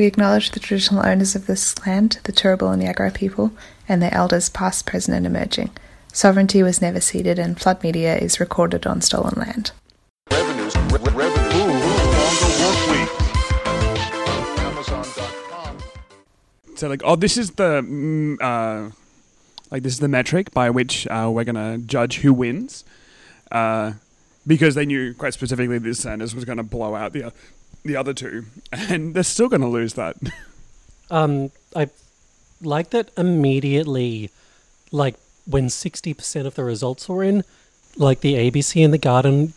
We acknowledge the traditional owners of this land, the Turrbal and Jagera people, and their elders past, present and emerging. Sovereignty was never ceded and flood media is recorded on stolen land. So like, oh, this is the this is the metric by which we're gonna judge who wins, because they knew quite specifically that Sanders was gonna blow out the other two, and they're still gonna lose that. I like that immediately, like when 60% of the results were in, like the ABC and the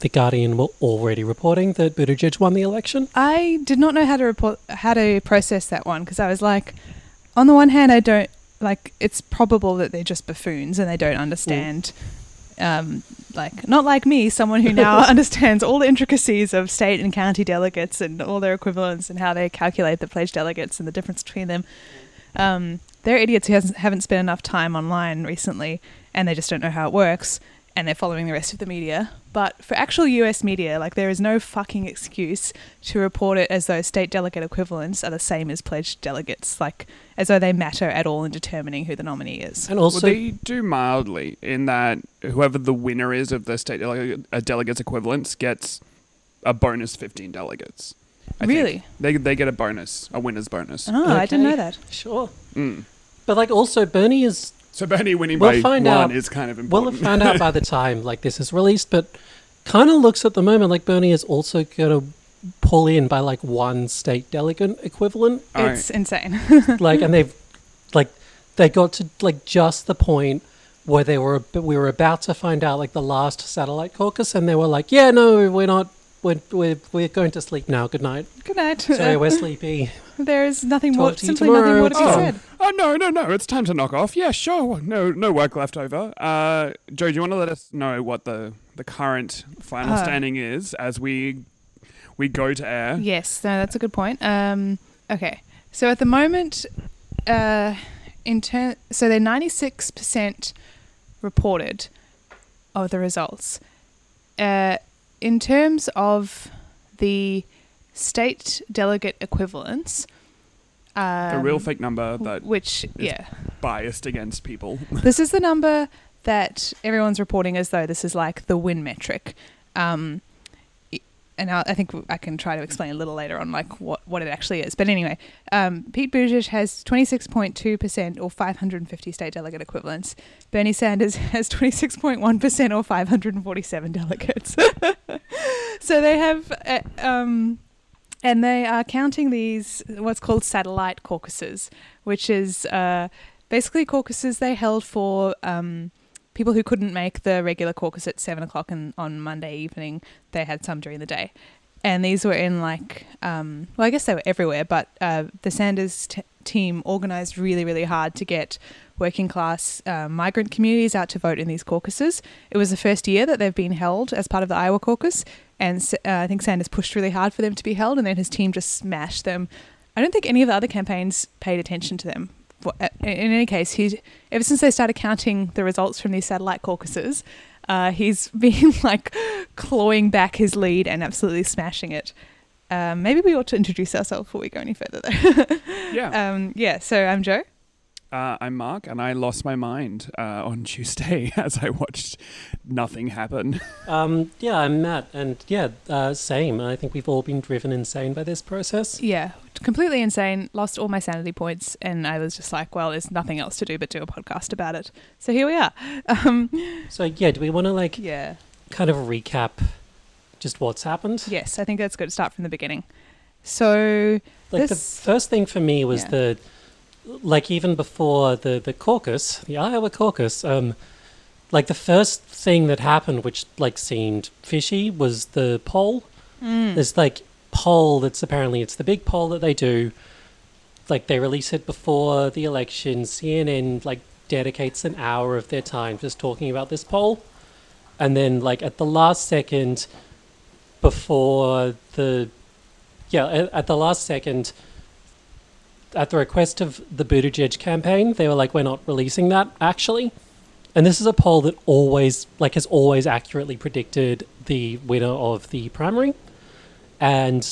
Guardian were already reporting that Buttigieg won the election. I did not know how to process that one, because I was like, on the one hand, I don't, like, it's probable that they're just buffoons and they don't understand, not like me, someone who now understands all the intricacies of state and county delegates and all their equivalents and how they calculate the pledged delegates and the difference between them. They're idiots who haven't spent enough time online recently and they just don't know how it works and they're following the rest of the media. But for actual US media, like, there is no fucking excuse to report it as though state delegate equivalents are the same as pledged delegates, like, as though they matter at all in determining who the nominee is. And also, well, they do mildly, in that whoever the winner is of the state delegates equivalents gets a bonus 15 delegates. Really? They get a bonus, a winner's bonus. Oh, okay. I didn't know that. Sure. Mm. But, like, also, Bernie is... So Bernie winning by one is kind of important. We'll find out by the time, like, this is released, but kind of looks at the moment like Bernie is also going to pull in by, like, one state delegate equivalent. It's insane. And they've, like, they got to, like, just the point where we were about to find out, like, the last satellite caucus, and they were like, yeah, no, we're not. We're going to sleep now. Good night. Good night. Sorry, we're sleepy. There is nothing more to be said. Oh, no. It's time to knock off. Yeah, sure. No work left over. Joe, do you want to let us know what the current final standing is as we go to air? Yes, no, that's a good point. Okay. So at the moment, so they're 96% reported of the results. In terms of the state delegate equivalents... the real fake number that is biased against people. This is the number that everyone's reporting as though this is like the win metric. And I think I can try to explain a little later on like what it actually is. But anyway, Pete Buttigieg has 26.2% or 550 state delegate equivalents. Bernie Sanders has 26.1% or 547 delegates. So they have, and they are counting these what's called satellite caucuses, which is basically caucuses they held for people who couldn't make the regular caucus at 7:00 on Monday evening. They had some during the day. And these were in like, I guess they were everywhere, but the Sanders team organised really, really hard to get working class migrant communities out to vote in these caucuses. It was the first year that they've been held as part of the Iowa caucus, and I think Sanders pushed really hard for them to be held, and then his team just smashed them. I don't think any of the other campaigns paid attention to them. In any case, ever since they started counting the results from these satellite caucuses, he's been like clawing back his lead and absolutely smashing it. Maybe we ought to introduce ourselves before we go any further though. So I'm Joe. I'm Mark, and I lost my mind on Tuesday as I watched nothing happen. I'm Matt, and same. I think we've all been driven insane by this process. Yeah, completely insane. Lost all my sanity points, and I was just like, well, there's nothing else to do but do a podcast about it. So here we are. Do we want to kind of recap just what's happened? Yes, I think that's good to start from the beginning. So the first thing for me was the... Like even before the caucus, the Iowa caucus, the first thing that happened, which like seemed fishy, was the poll. Mm. There's like poll that's apparently it's the big poll that they do. Like they release it before the election. CNN like dedicates an hour of their time just talking about this poll, and then like at the last second, at the request of the Buttigieg campaign, they were like, we're not releasing that, actually. And this is a poll that always, like, has always accurately predicted the winner of the primary. And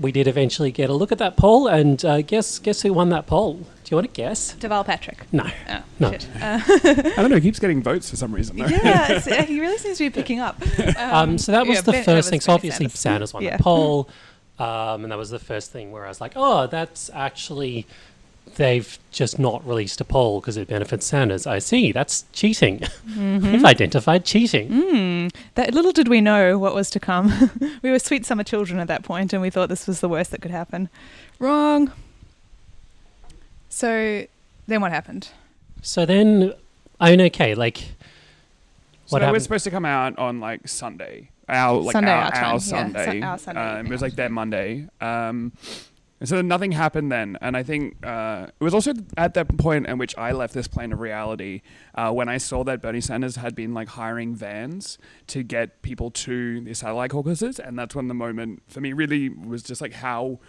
we did eventually get a look at that poll, and guess who won that poll? Do you want to guess? Deval Patrick. No. Oh, no. I don't know, he keeps getting votes for some reason, though. Yeah, he really seems to be picking up. So that was the first thing. So obviously Sanders won the poll, and that was the first thing where I was like, oh, that's actually... they've just not released a poll because it benefits Sanders. I see. That's cheating. Mm-hmm. We've identified cheating. Mm. That little did we know what was to come. We were sweet summer children at that point, and we thought this was the worst that could happen. Wrong. So then what happened? So then, I mean, okay, like, what happened? We're supposed to come out on, like, Sunday. Our Sunday. It was, like, that Monday. And so nothing happened then. And I think it was also at that point in which I left this plane of reality when I saw that Bernie Sanders had been like hiring vans to get people to the satellite caucuses. And that's when the moment for me really was just like how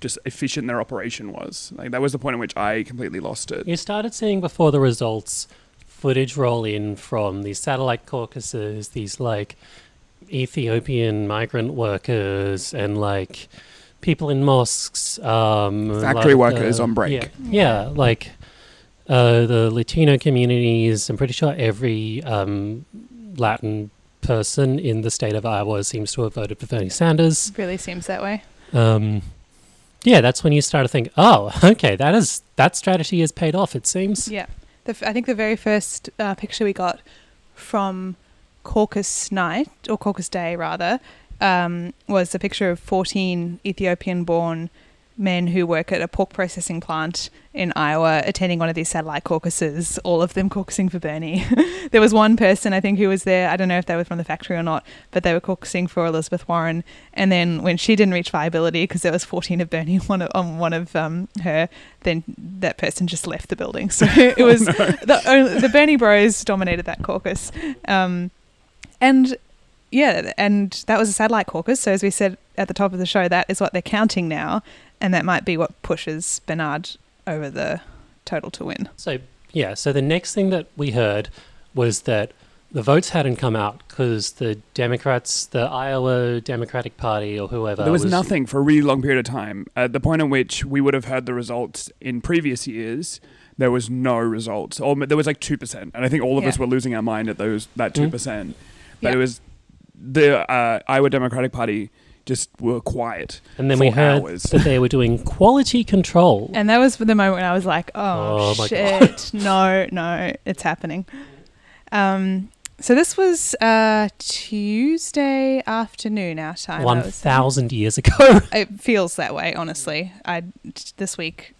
just efficient their operation was. Like that was the point in which I completely lost it. You started seeing before the results footage roll in from these satellite caucuses, these like Ethiopian migrant workers and like... people in mosques, factory workers on break. Yeah, like the Latino communities. I'm pretty sure every Latin person in the state of Iowa seems to have voted for Bernie Sanders. Really seems that way. Yeah, that's when you start to think, oh, okay, that strategy has paid off. It seems. Yeah, I think the very first picture we got from caucus night or caucus day rather. Was a picture of 14 Ethiopian-born men who work at a pork processing plant in Iowa attending one of these satellite caucuses, all of them caucusing for Bernie. There was one person, I think, who was there. I don't know if they were from the factory or not, but they were caucusing for Elizabeth Warren. And then when she didn't reach viability because there was 14 of Bernie on one of her, then that person just left the building. So it was the Bernie bros dominated that caucus. Yeah, and that was a satellite caucus. So as we said at the top of the show, that is what they're counting now, and that might be what pushes Bernard over the total to win. So, yeah, so the next thing that we heard was that the votes hadn't come out because the Democrats, the Iowa Democratic Party or whoever... There was nothing for a really long period of time. At the point at which we would have heard the results in previous years... there was no results. Or there was like 2%. And I think all of us were losing our mind at that 2%. Mm. But it was... the Iowa Democratic Party just were quiet. And then we heard that they were doing quality control. And that was the moment when I was like, oh shit, no, it's happening. So this was Tuesday afternoon our time. 1,000 years ago. It feels that way, honestly. This week,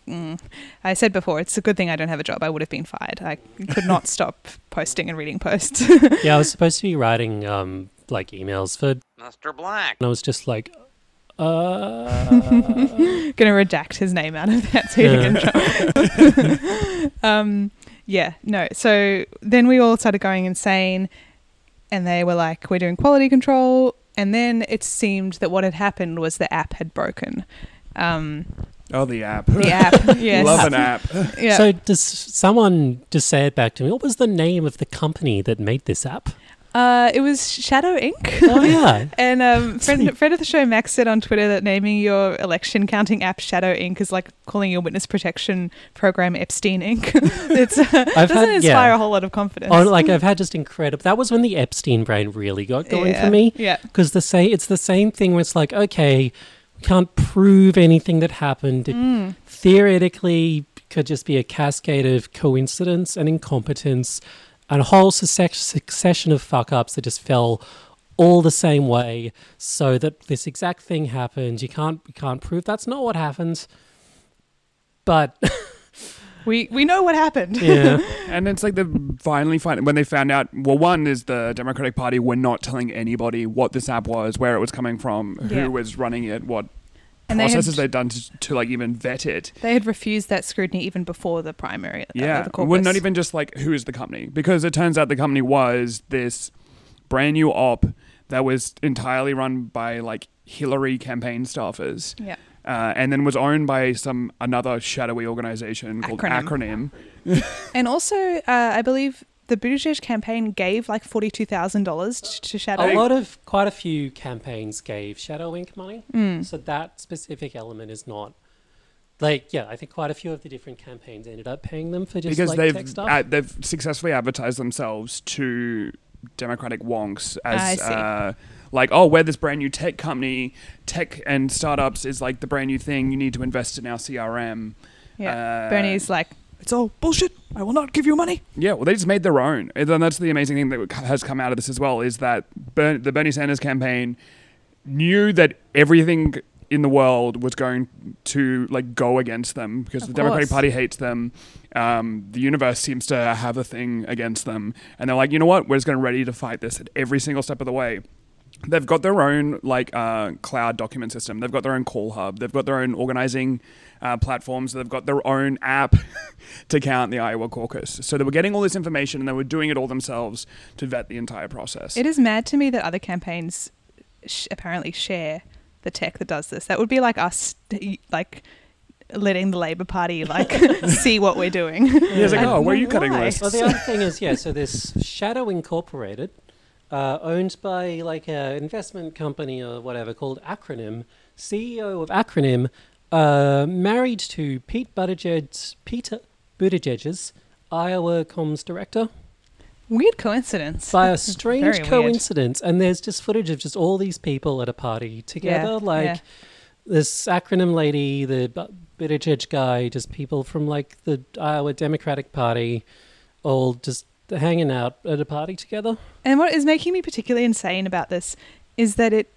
I said before, it's a good thing I don't have a job. I would have been fired. I could not stop posting and reading posts. Yeah, I was supposed to be writing... like emails for Mr. Black. And I was just like, gonna redact his name out of that so he can try. So then we all started going insane and they were like, we're doing quality control. And then it seemed that what had happened was the app had broken. The app. The app, yes. Love an app. Yeah. So does someone just say it back to me? What was the name of the company that made this app? It was Shadow Inc. Oh, yeah. And friend of the show, Max, said on Twitter that naming your election counting app Shadow Inc. is like calling your witness protection program Epstein Inc. It doesn't inspire a whole lot of confidence. Oh, like I've had just incredible... That was when the Epstein brain really got going for me. Yeah. Because it's the same thing where it's like, okay, we can't prove anything that happened. It theoretically could just be a cascade of coincidence and incompetence. And a whole succession of fuck-ups that just fell all the same way so that this exact thing happened. You can't prove that's not what happened. But... We know what happened. Yeah. And it's like they when they found out, well, one is the Democratic Party were not telling anybody what this app was, where it was coming from, who was running it, what... And processes they'd done to like even vet it. They had refused that scrutiny even before the primary. The caucus. Well, not even just like who is the company, because it turns out the company was this brand new op that was entirely run by like Hillary campaign staffers. Yeah. And then was owned by another shadowy organization called Acronym. And also, I believe the Buttigieg campaign gave like $42,000 to Shadow. Quite a few campaigns gave Shadow Inc money. Mm. So that specific element is not like, yeah, I think quite a few of the different campaigns ended up paying them for just because like tech stuff. Because they've successfully advertised themselves to Democratic wonks as like, oh, we're this brand new tech company. Tech and startups is like the brand new thing. You need to invest in our CRM. Yeah, Bernie's like, it's all bullshit. I will not give you money. Yeah, well, they just made their own. And that's the amazing thing that has come out of this as well, is that the Bernie Sanders campaign knew that everything in the world was going to like go against them because the Democratic Party hates them. The universe seems to have a thing against them. And they're like, you know what? We're just going to ready to fight this at every single step of the way. They've got their own like cloud document system. They've got their own call hub. They've got their own organizing platforms. They've got their own app to count the Iowa caucus. So they were getting all this information and they were doing it all themselves to vet the entire process. It is mad to me that other campaigns apparently share the tech that does this. That would be like us like letting the Labour Party like see what we're doing. Yeah, it's like, oh, where are you cutting lists? Well, the other thing is, yeah, so there's Shadow Incorporated, owned by like an investment company or whatever called Acronym. CEO of Acronym, married to Pete Buttigieg's Iowa comms director. Weird coincidence. By a strange coincidence. Weird. And there's just footage of just all these people at a party together. Yeah, like this Acronym lady, the Buttigieg guy, just people from like the Iowa Democratic Party all just hanging out at a party together. And what is making me particularly insane about this is that it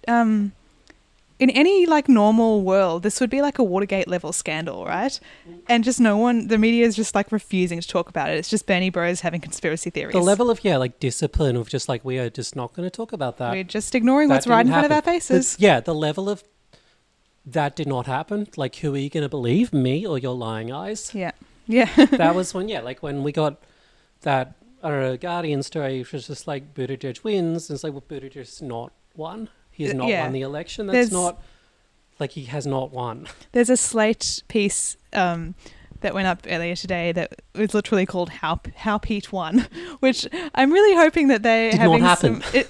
in any like normal world, this would be like a Watergate level scandal, right? And just the media is just like refusing to talk about it. It's just Bernie bros having conspiracy theories. The level of, like discipline of just like, we are just not going to talk about that. We're just ignoring what's right in front of our faces. The level of that did not happen. Like, who are you going to believe, me or your lying eyes? Yeah. Yeah. That was when, like when we got that, I don't know, Guardian story, which was just like Buttigieg wins. And it's like, well, Buttigieg's not won. He has not won the election. That's not like he has not won. There's a Slate piece that went up earlier today that was literally called "How Pete Won," which I'm really hoping that they did not happen. It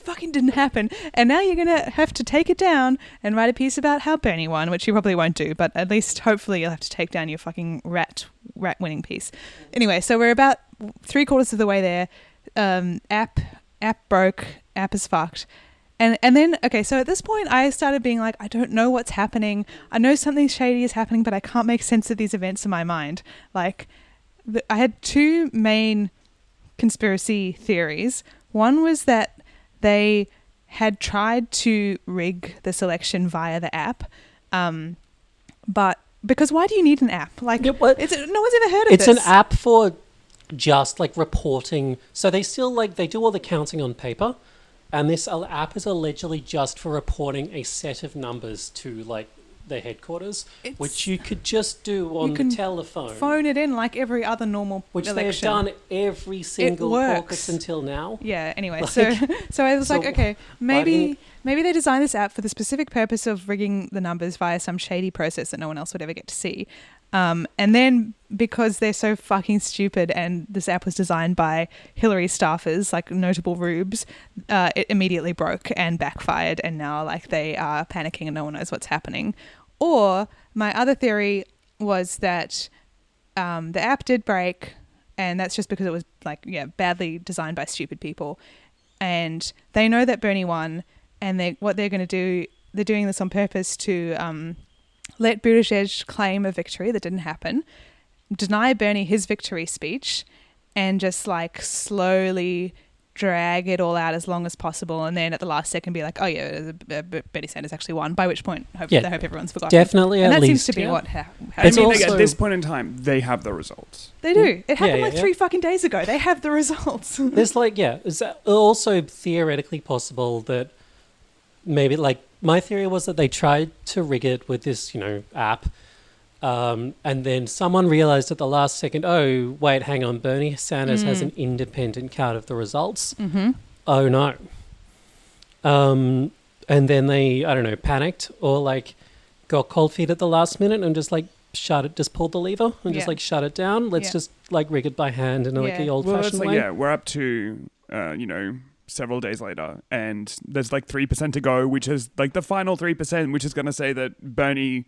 fucking didn't happen, and now you're gonna have to take it down and write a piece about how Bernie won, which you probably won't do, but at least hopefully you'll have to take down your fucking rat winning piece. Anyway, so we're about 3/4 of the way there. App broke. App is fucked. And then, okay, so at this point I started being like, I don't know what's happening. I know something shady is happening, but I can't make sense of these events in my mind. Like, I had two main conspiracy theories. One was that they had tried to rig this election via the app, but because why do you need an app? Like, no one's ever heard of this. It's an app for just like reporting. So they still like, they do all the counting on paper. And this app is allegedly just for reporting a set of numbers to, like, the headquarters, which you could just do on the telephone. Phone it in like every other normal election. They've done every single caucus until now. Yeah, anyway. Like, so I was like, okay, maybe they designed this app for the specific purpose of rigging the numbers via some shady process that no one else would ever get to see. And then because they're so fucking stupid and this app was designed by Hillary staffers, like notable rubes, it immediately broke and backfired and now like they are panicking and no one knows what's happening. Or my other theory was that the app did break and that's just because it was like, badly designed by stupid people. And they know that Bernie won and what they're going to do, they're doing this on purpose to... let Buttigieg claim a victory that didn't happen, deny Bernie his victory speech, and just like slowly drag it all out as long as possible. And then at the last second be like, oh yeah, Bernie Sanders actually won, by which point I hope everyone's forgotten. Definitely, and at least. And that seems to be what happened. At this point in time, they have the results. They do. It happened three fucking days ago. They have the results. There's it's also theoretically possible that maybe like, my theory was that they tried to rig it with this, app. And then someone realized at the last second, oh, wait, hang on, Bernie Sanders has an independent count of the results. Mm-hmm. Oh, no. And then they, panicked or like got cold feet at the last minute and just like shut it, just pulled the lever and just like shut it down. Let's just like rig it by hand in like the old-fashioned way. Yeah, we're up to, you know, several days later, and there's like 3% to go, which is like the final 3%, which is going to say that Bernie,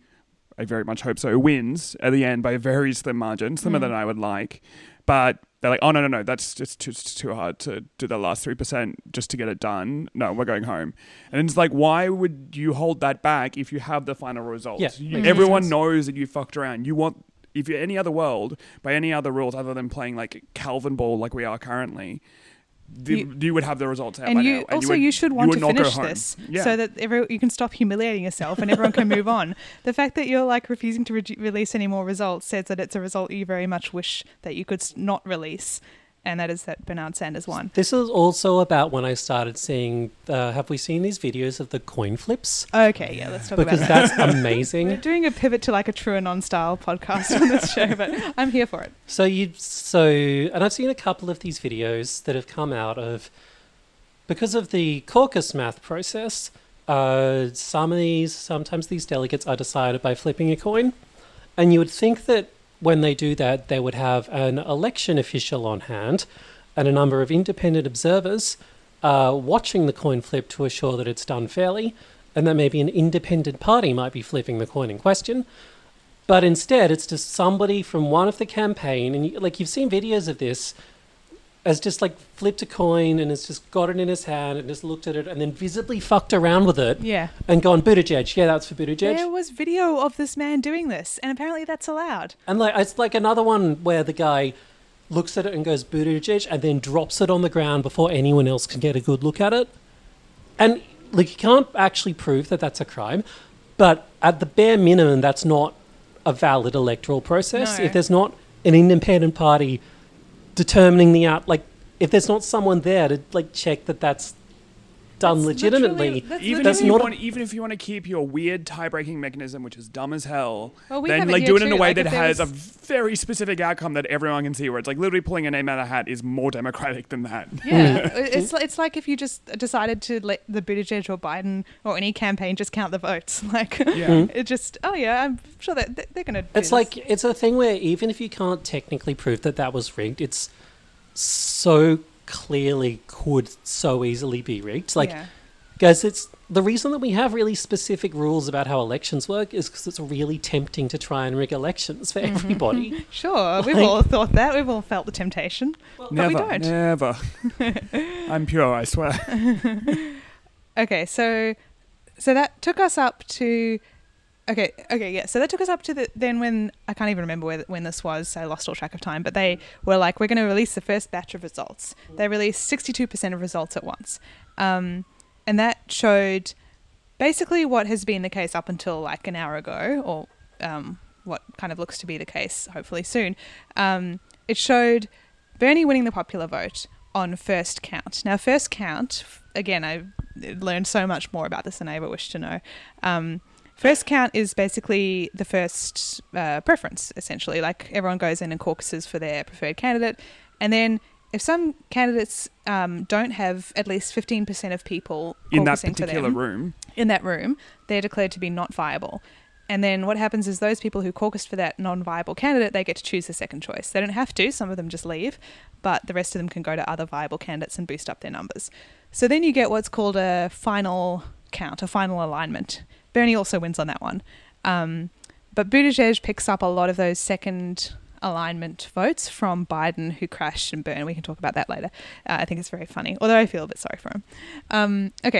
I very much hope so, wins at the end by a very slim margin, slimmer than I would like. But they're like, oh, no, that's just too hard to do the last 3% just to get it done. No, we're going home. And it's like, why would you hold that back if you have the final result? Yeah, everyone knows that you fucked around. You want, if you're any other world, by any other rules other than playing like Calvin ball like we are currently, you would have the results out by now. Also, you should want to finish this so that you can stop humiliating yourself and everyone can move on. The fact that you're like refusing to release any more results says that it's a result you very much wish that you could not release, and that is that Bernard Sanders won. This is also about when I started seeing, have we seen these videos of the coin flips? Okay, yeah, let's talk about that. Because that's amazing. We're doing a pivot to like a true anon style podcast on this show, but I'm here for it. And I've seen a couple of these videos that have come out of, because of the caucus math process, sometimes these delegates are decided by flipping a coin. And you would think that when they do that, they would have an election official on hand and a number of independent observers watching the coin flip to assure that it's done fairly, and that maybe an independent party might be flipping the coin in question. But instead, it's just somebody from one of the campaign, and you've seen videos of this, has just like flipped a coin and has just got it in his hand and just looked at it and then visibly fucked around with it. Yeah. And gone, Buttigieg. Yeah, that's for Buttigieg. There was video of this man doing this, and apparently that's allowed. And like it's like another one where the guy looks at it and goes, Buttigieg, and then drops it on the ground before anyone else can get a good look at it. And like you can't actually prove that that's a crime, but at the bare minimum, that's not a valid electoral process. No. If there's not an independent party determining the out, like if there's not someone there to like check that that's done legitimately, even if you want to keep your weird tie-breaking mechanism, which is dumb as hell, then like do it in a way that has a very specific outcome that everyone can see, where it's like literally pulling a name out of a hat is more democratic than that. Yeah, it's like if you just decided to let the Buttigieg or Biden or any campaign just count the votes, like it just I'm sure that they're gonna. It's like it's a thing where even if you can't technically prove that that was rigged, it's so clearly could so easily be rigged. Like, guys, it's the reason that we have really specific rules about how elections work is because it's really tempting to try and rig elections for everybody. Sure, like, we've all thought that. We've all felt the temptation. Well, but we don't. Never. I'm pure, I swear. Okay, so that took us up to... So that took us up to then when I can't even remember when this was. So I lost all track of time. But they were like, we're going to release the first batch of results. They released 62% of results at once, and that showed basically what has been the case up until like an hour ago, or what kind of looks to be the case, hopefully soon. It showed Bernie winning the popular vote on first count. Now, first count, again, I learned so much more about this than I ever wished to know. First count is basically the first preference, essentially. Like everyone goes in and caucuses for their preferred candidate. And then if some candidates don't have at least 15% of people in that particular room, they're declared to be not viable. And then what happens is those people who caucused for that non-viable candidate, they get to choose the second choice. They don't have to. Some of them just leave, but the rest of them can go to other viable candidates and boost up their numbers. So then you get what's called a final count, a final alignment. Bernie also wins on that one. But Buttigieg picks up a lot of those second alignment votes from Biden, who crashed and burned. We can talk about that later. I think it's very funny, although I feel a bit sorry for him.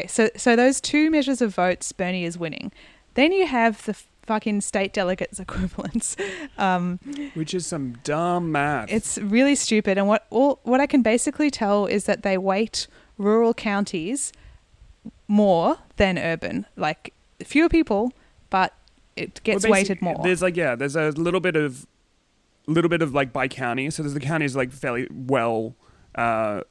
So those two measures of votes, Bernie is winning. Then you have the fucking state delegates equivalents. Which is some dumb math. It's really stupid. And what I can basically tell is that they weight rural counties more than urban, like... fewer people, but it gets weighted more. There's a little bit of like by county. So there's the counties like fairly well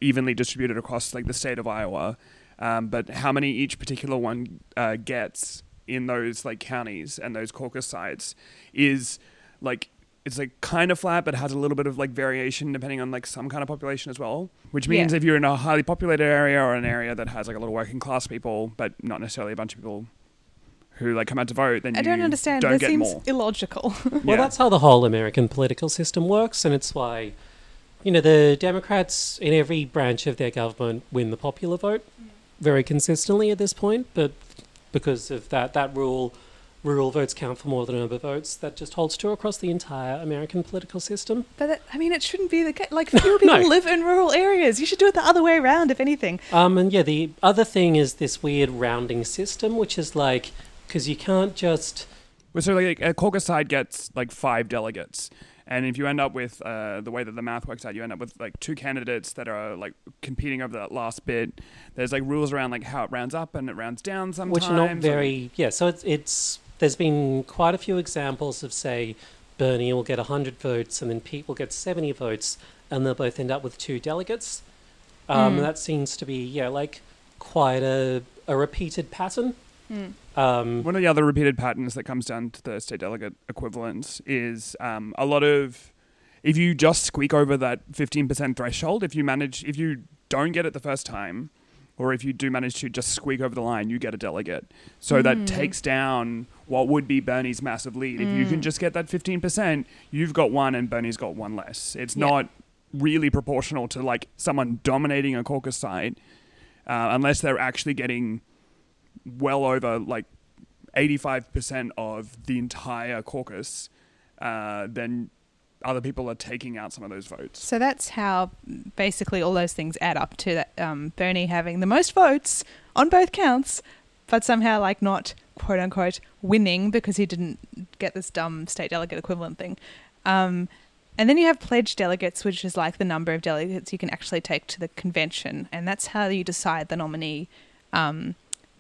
evenly distributed across like the state of Iowa, but how many each particular one gets in those like counties and those caucus sites is like it's like kind of flat, but has a little bit of like variation depending on like some kind of population as well. Which means if you're in a highly populated area or an area that has like a lot of working class people, but not necessarily a bunch of people who like come out to vote, then I don't understand. That seems more illogical. Well, yeah, that's how the whole American political system works, and it's why, you know, the Democrats in every branch of their government win the popular vote very consistently at this point, but because of that rule, rural votes count for more than urban votes. That just holds true across the entire American political system. But that, I mean, it shouldn't be the case. Like, fewer people live in rural areas. You should do it the other way around, if anything. And yeah, the other thing is this weird rounding system, which is like, because you can't just... So like a caucus side gets like 5 delegates. And if you end up with, the way that the math works out, you end up with like 2 candidates that are like competing over that last bit. There's like rules around like how it rounds up and it rounds down sometimes. Which are not very... Yeah, so it's there's been quite a few examples of, say, Bernie will get 100 votes and then Pete will get 70 votes and they'll both end up with 2 delegates. That seems to be, yeah, like quite a repeated pattern. One of the other repeated patterns that comes down to the state delegate equivalents is a lot of, if you just squeak over that 15% threshold, if you don't get it the first time, or if you do manage to just squeak over the line, you get a delegate. So that takes down what would be Bernie's massive lead. If you can just get that 15%, you've got 1 and Bernie's got 1 less. It's not really proportional to like someone dominating a caucus side, unless they're actually getting well over like 85% of the entire caucus. Then other people are taking out some of those votes. So that's how basically all those things add up to that, Bernie having the most votes on both counts, but somehow like not quote unquote winning because he didn't get this dumb state delegate equivalent thing. And then you have pledged delegates, which is like the number of delegates you can actually take to the convention. And that's how you decide the nominee,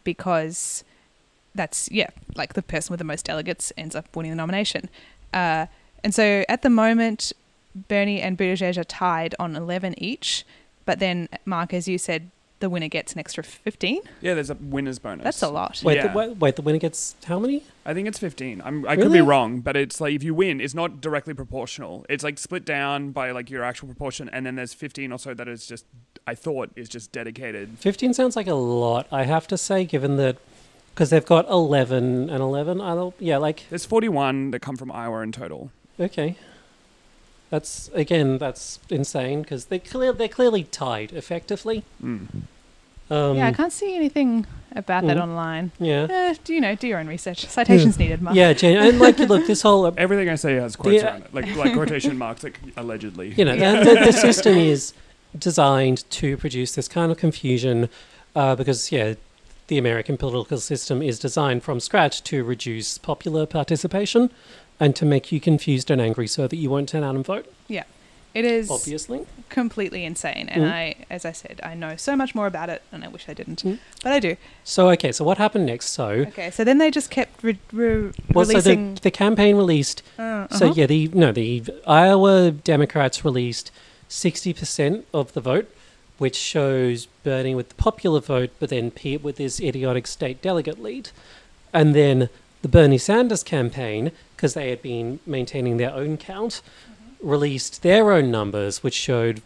because that's, like the person with the most delegates ends up winning the nomination. And so at the moment, Bernie and Buttigieg are tied on 11 each. But then, Mark, as you said, the winner gets an extra 15. Yeah, there's a winner's bonus. That's a lot. Wait, the winner gets how many? I think it's 15. I could be wrong, but it's like if you win, it's not directly proportional. It's like split down by like your actual proportion. And then there's 15 or so that is just, I thought, is just dedicated. 15 sounds like a lot, I have to say, given that... Because they've got 11 and 11. There's 41 that come from Iowa in total. Okay. That's insane because they're clearly tied effectively. I can't see anything about that online. Yeah. Do your own research. Citations needed, Mark. Yeah, and look, this whole... everything I say has quotes around it, like quotation marks, like allegedly. You know, the system is designed to produce this kind of confusion because, the American political system is designed from scratch to reduce popular participation and to make you confused and angry so that you won't turn out and vote. Yeah, it is obviously completely insane. And as I said, I know so much more about it and I wish I didn't, but I do. So what happened next? So then they just kept releasing... Well, so the campaign released... the Iowa Democrats released 60% of the vote, which shows Bernie with the popular vote, but then Pete with this idiotic state delegate lead. And then the Bernie Sanders campaign, because they had been maintaining their own count, released their own numbers, which showed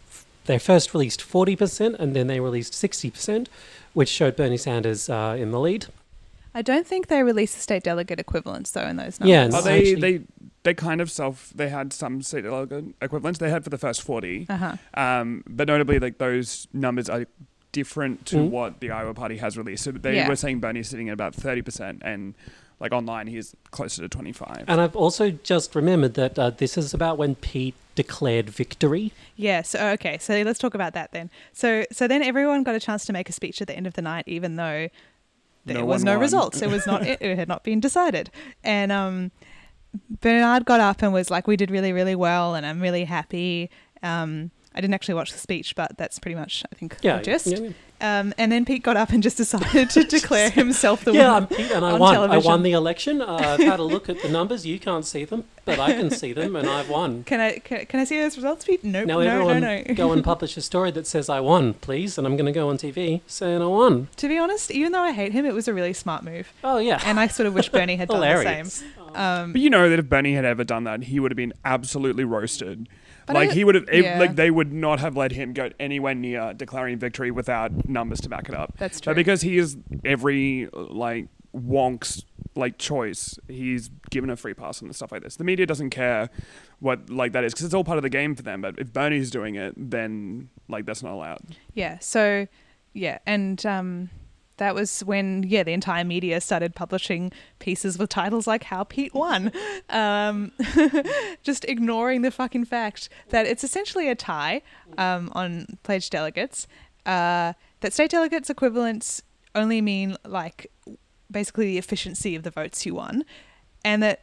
they first released 40% and then they released 60%, which showed Bernie Sanders in the lead. I don't think they released the state delegate equivalents, though, in those numbers. Yeah, no, they kind of they had some state delegate equivalents they had for the first 40. But notably, like those numbers are different to what the Iowa Party has released. So they were saying Bernie's sitting at about 30% and like online he's closer to 25%. And I've also just remembered that this is about when Pete declared victory. Yes. Yeah, so let's talk about that then. So then everyone got a chance to make a speech at the end of the night, even though there was no results. It was not. It had not been decided. And Bernard got up and was like, we did really, really well and I'm really happy. I didn't actually watch the speech, but that's pretty much, I think, the gist. Yeah. And then Pete got up and just decided to declare himself the winner. Yeah, I'm Pete and I won. Television. I won the election. I've had a look at the numbers. You can't see them, but I can see them and I've won. Can I see those results, Pete? Nope. Now everyone go and publish a story that says I won, please. And I'm going to go on TV saying I won. To be honest, even though I hate him, it was a really smart move. Oh, yeah. And I sort of wish Bernie had done the same. But you know that if Bernie had ever done that, he would have been absolutely roasted. But they would not have let him go anywhere near declaring victory without numbers to back it up. That's true. But because he is every wonk's like choice, he's given a free pass and stuff like this. The media doesn't care what like that is because it's all part of the game for them. But if Bernie's doing it, then like that's not allowed. Yeah. So yeah, and that was when the entire media started publishing pieces with titles like "How Pete Won," just ignoring the fucking fact that it's essentially a tie on pledged delegates. That state delegates equivalents only mean like basically the efficiency of the votes you won, and that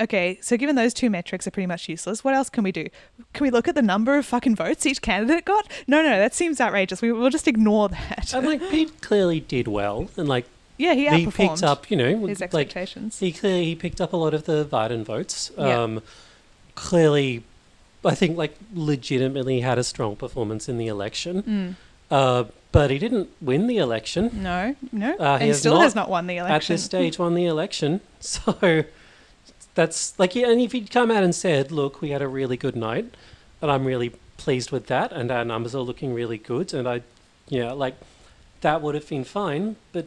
okay, so given those two metrics are pretty much useless, what else can we do? Can we look at the number of fucking votes each candidate got? No, that seems outrageous. We'll just ignore that. And like Pete clearly did well, and like he outperformed. He picked up his expectations. Like, he picked up a lot of the Biden votes. Clearly, I think like legitimately had a strong performance in the election. But he didn't win the election. No. He still has not won the election. At this stage won the election. So that's like, and if he'd come out and said, look, we had a really good night and I'm really pleased with that and our numbers are looking really good and I that would have been fine. But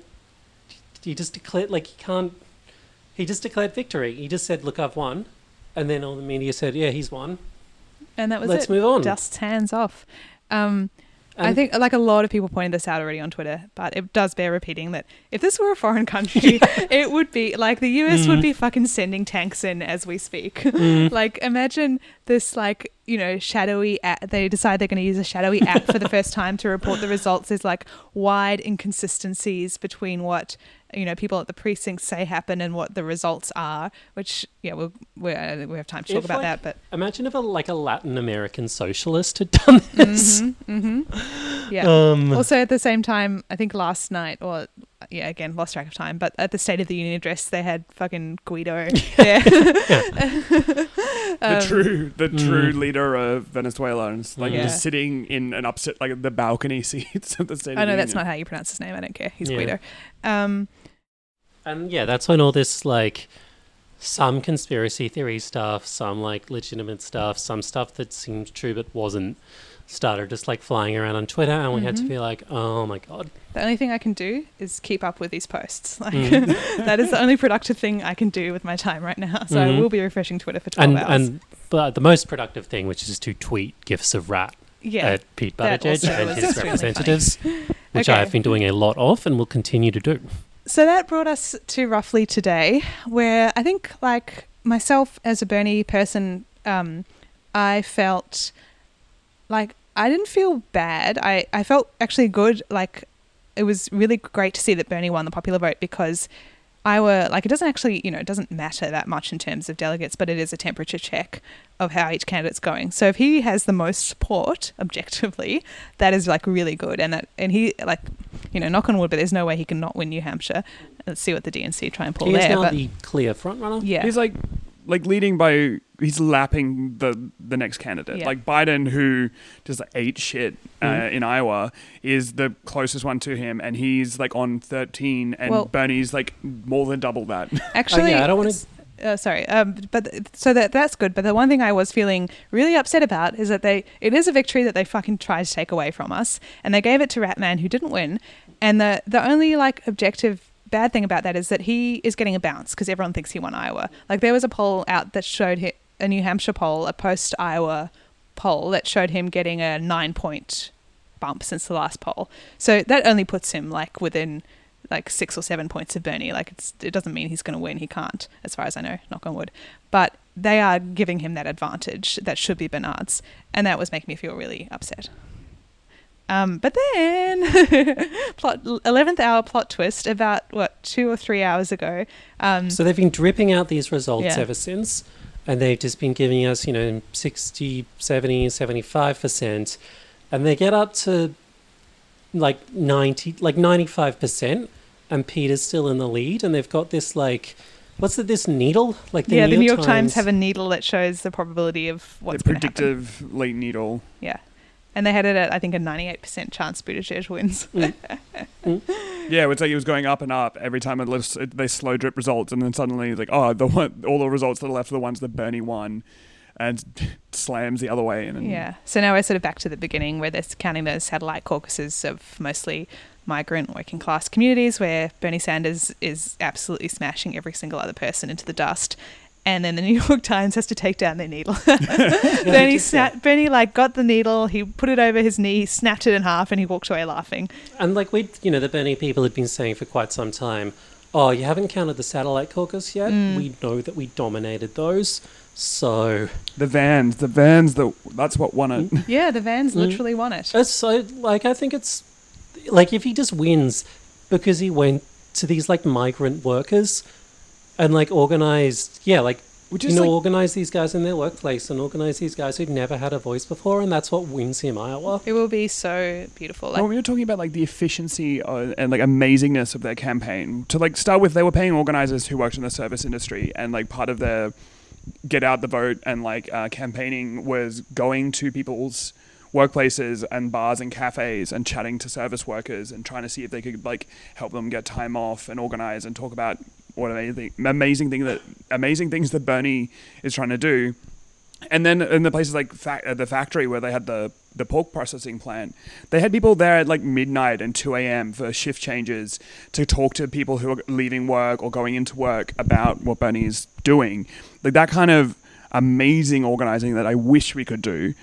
he just declared, like he just declared victory. He just said, look, I've won. And then all the media said, yeah, he's won. And that was it. Let's move on. Dust hands off. I think like a lot of people pointed this out already on Twitter, but it does bear repeating that if this were a foreign country, it would be like the US would be fucking sending tanks in as we speak. Like imagine this like, shadowy app. They decide they're going to use a shadowy app for the first time to report the results. There's like wide inconsistencies between what, people at the precincts say happened and what the results are, which, we have time to talk about that. But imagine if a Latin American socialist had done this. Yeah. Also, at the same time, I think last night again, lost track of time, but at the State of the Union address, they had fucking Guaido there. The true leader of Venezuela, and just sitting in an upset, like the balcony seats of the State of the Union. I know that's not how you pronounce his name. I don't care. He's Guaido. And that's when all this like some conspiracy theory stuff, some like legitimate stuff, some stuff that seemed true but wasn't, started just like flying around on Twitter, and we had to be like, oh my God. The only thing I can do is keep up with these posts. Like that is the only productive thing I can do with my time right now. So I will be refreshing Twitter for 12 hours. And but the most productive thing, which is to tweet gifs of rat at Pete Buttigieg and his representatives, which I've been doing a lot of and will continue to do. So that brought us to roughly today, where I think like myself as a Bernie person, I felt like I didn't feel bad. I felt actually good. Like it was really great to see that Bernie won the popular vote because Iowa, like it doesn't actually, it doesn't matter that much in terms of delegates, but it is a temperature check of how each candidate's going. So if he has the most support objectively, that is like really good. And that, and he like, knock on wood, but there's no way he can not win New Hampshire. Let's see what the DNC try and pull there. He's now the clear front runner. Yeah. He's like leading by, he's lapping the next candidate. Yeah. Like Biden, who just ate shit in Iowa, is the closest one to him, and he's like on 13, and Bernie's like more than double that. Actually, I don't want to. That's good. But the one thing I was feeling really upset about is that it is a victory that they fucking tried to take away from us, and they gave it to Ratman, who didn't win, and the only like objective bad thing about that is that he is getting a bounce because everyone thinks he won Iowa. Like there was a poll out that showed him, a New Hampshire poll, a post-Iowa poll that showed him getting a 9-point bump since the last poll. So that only puts him like within like 6 or 7 points of Bernie. Like it doesn't mean he's going to win. He can't, as far as I know, knock on wood. But they are giving him that advantage that should be Bernard's, and that was making me feel really upset. But then, 11th hour plot twist about, 2 or 3 hours ago. So they've been dripping out these results ever since, and they've just been giving us, 60, 70, 75%, and they get up to like 90, like 95%, and Peter's still in the lead, and they've got this like... What's it, this needle? Like the the New York Times have a needle that shows the probability of what's going to happen. The predictive late needle. Yeah. And they had it at, I think, a 98% chance Buttigieg wins. Yeah, it's like it was going up and up every time they slow drip results, and then suddenly, all the results that are left are the ones that Bernie won. and slams the other way in. And yeah. So now we're sort of back to the beginning where they're counting those satellite caucuses of mostly migrant working class communities where Bernie Sanders is absolutely smashing every single other person into the dust. And then the New York Times has to take down their needle. Bernie like got the needle, he put it over his knee, he snapped it in half and he walked away laughing. And like the Bernie people had been saying for quite some time, oh, you haven't counted the satellite caucus yet? We know that we dominated those. So the vans, that's what won it. Yeah, the vans literally won it. So like I think it's like if he just wins because he went to these like migrant workers and like organized, yeah, like, organize these guys in their workplace and organize these guys who've never had a voice before, and that's what wins him Iowa. It will be so beautiful. Like, well, we were talking about like the efficiency and like amazingness of their campaign. To like start with, they were paying organizers who worked in the service industry, and like part of their get out the vote and like campaigning was going to people's workplaces and bars and cafes and chatting to service workers and trying to see if they could like help them get time off and organize and talk about what amazing things that Bernie is trying to do. And then in the places like the factory where they had the pork processing plant, they had people there at like midnight and 2 a.m. for shift changes to talk to people who are leaving work or going into work about what Bernie is doing. Like that kind of amazing organizing that I wish we could do.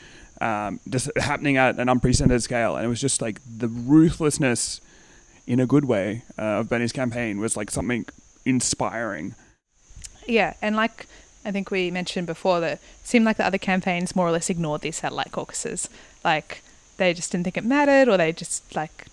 Just happening at an unprecedented scale, and it was just like the ruthlessness in a good way of Bernie's campaign was like something inspiring. Yeah, and like I think we mentioned before that it seemed like the other campaigns more or less ignored these satellite caucuses. Like they just didn't think it mattered, or they just like,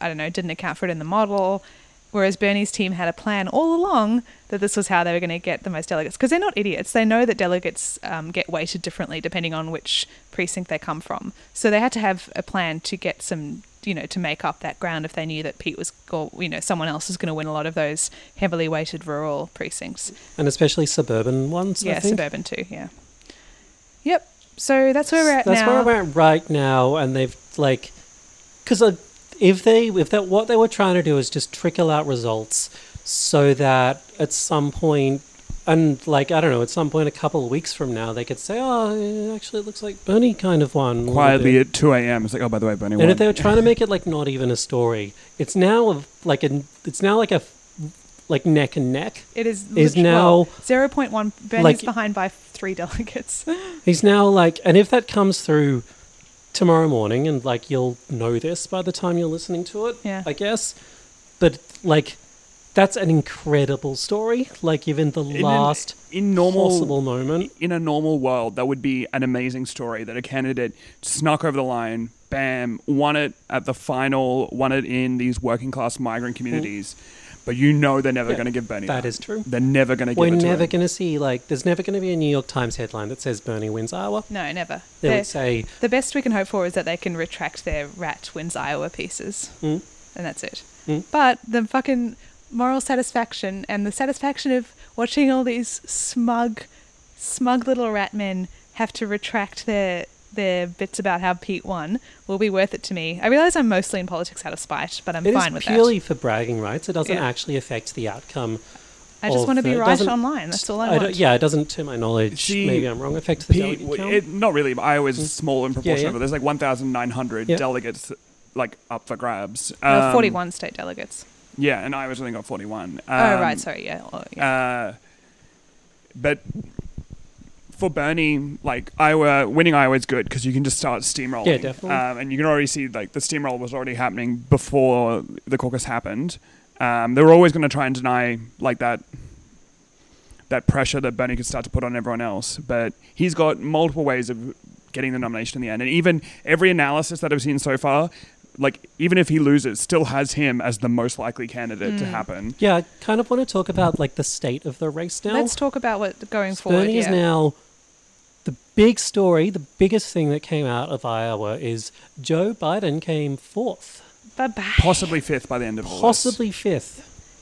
I don't know, didn't account for it in the model. Whereas Bernie's team had a plan all along that this was how they were going to get the most delegates, because they're not idiots. They know that delegates get weighted differently depending on which precinct they come from. So they had to have a plan to get some, to make up that ground if they knew that Pete was, or, someone else was going to win a lot of those heavily weighted rural precincts. And especially suburban ones, yeah, I think. Suburban too, yeah. Yep. So that's where we're at now. That's where we're at right now, and they've like... Because... If what they were trying to do is just trickle out results so that at some point, and like, I don't know, at some point a couple of weeks from now, they could say, oh, actually it looks like Bernie kind of won. Quietly at 2 a.m. It's like, oh, by the way, Bernie won. And if they were trying to make it like not even a story, it's now like neck and neck. It is now 0.1. Bernie's like, behind by 3 delegates. He's now like, and if that comes through tomorrow morning, and like you'll know this by the time you're listening to it, yeah, I guess, but like that's an incredible story. Like even the possible moment in a normal world, that would be an amazing story, that a candidate snuck over the line, bam, won it at the final, won it in these working class migrant communities. But they're never going to give Bernie that. That is true. They're never going to give it to him. We're never going to see, like, there's never going to be a New York Times headline that says Bernie wins Iowa. No, never. They would say... The best we can hope for is that they can retract their rat wins Iowa pieces. And that's it. But the fucking moral satisfaction and the satisfaction of watching all these smug little rat men have to retract their bits about how Pete won will be worth it to me. I realise I'm mostly in politics out of spite, but I'm fine with that. It is purely for bragging rights. It doesn't actually affect the outcome. I just want to be right online. That's all I want. Yeah, it doesn't, to my knowledge, maybe I'm wrong, affect the delegate count. Not really. Iowa's small in proportion, but there's like 1,900 delegates like up for grabs. 41 state delegates. Yeah, and Iowa's only got 41. Right. Sorry, yeah. But... for Bernie, like Iowa, winning Iowa is good because you can just start steamrolling. Yeah, definitely. And you can already see like the steamroll was already happening before the caucus happened. They were always going to try and deny like that pressure that Bernie could start to put on everyone else. But he's got multiple ways of getting the nomination in the end. And even every analysis that I've seen so far, like even if he loses, still has him as the most likely candidate to happen. Yeah, I kind of want to talk about like the state of the race now. Let's talk about what going forward. Bernie is now... The big story, the biggest thing that came out of Iowa is Joe Biden came 4th. Bye-bye. Possibly 5th by the end of all. Possibly 5th.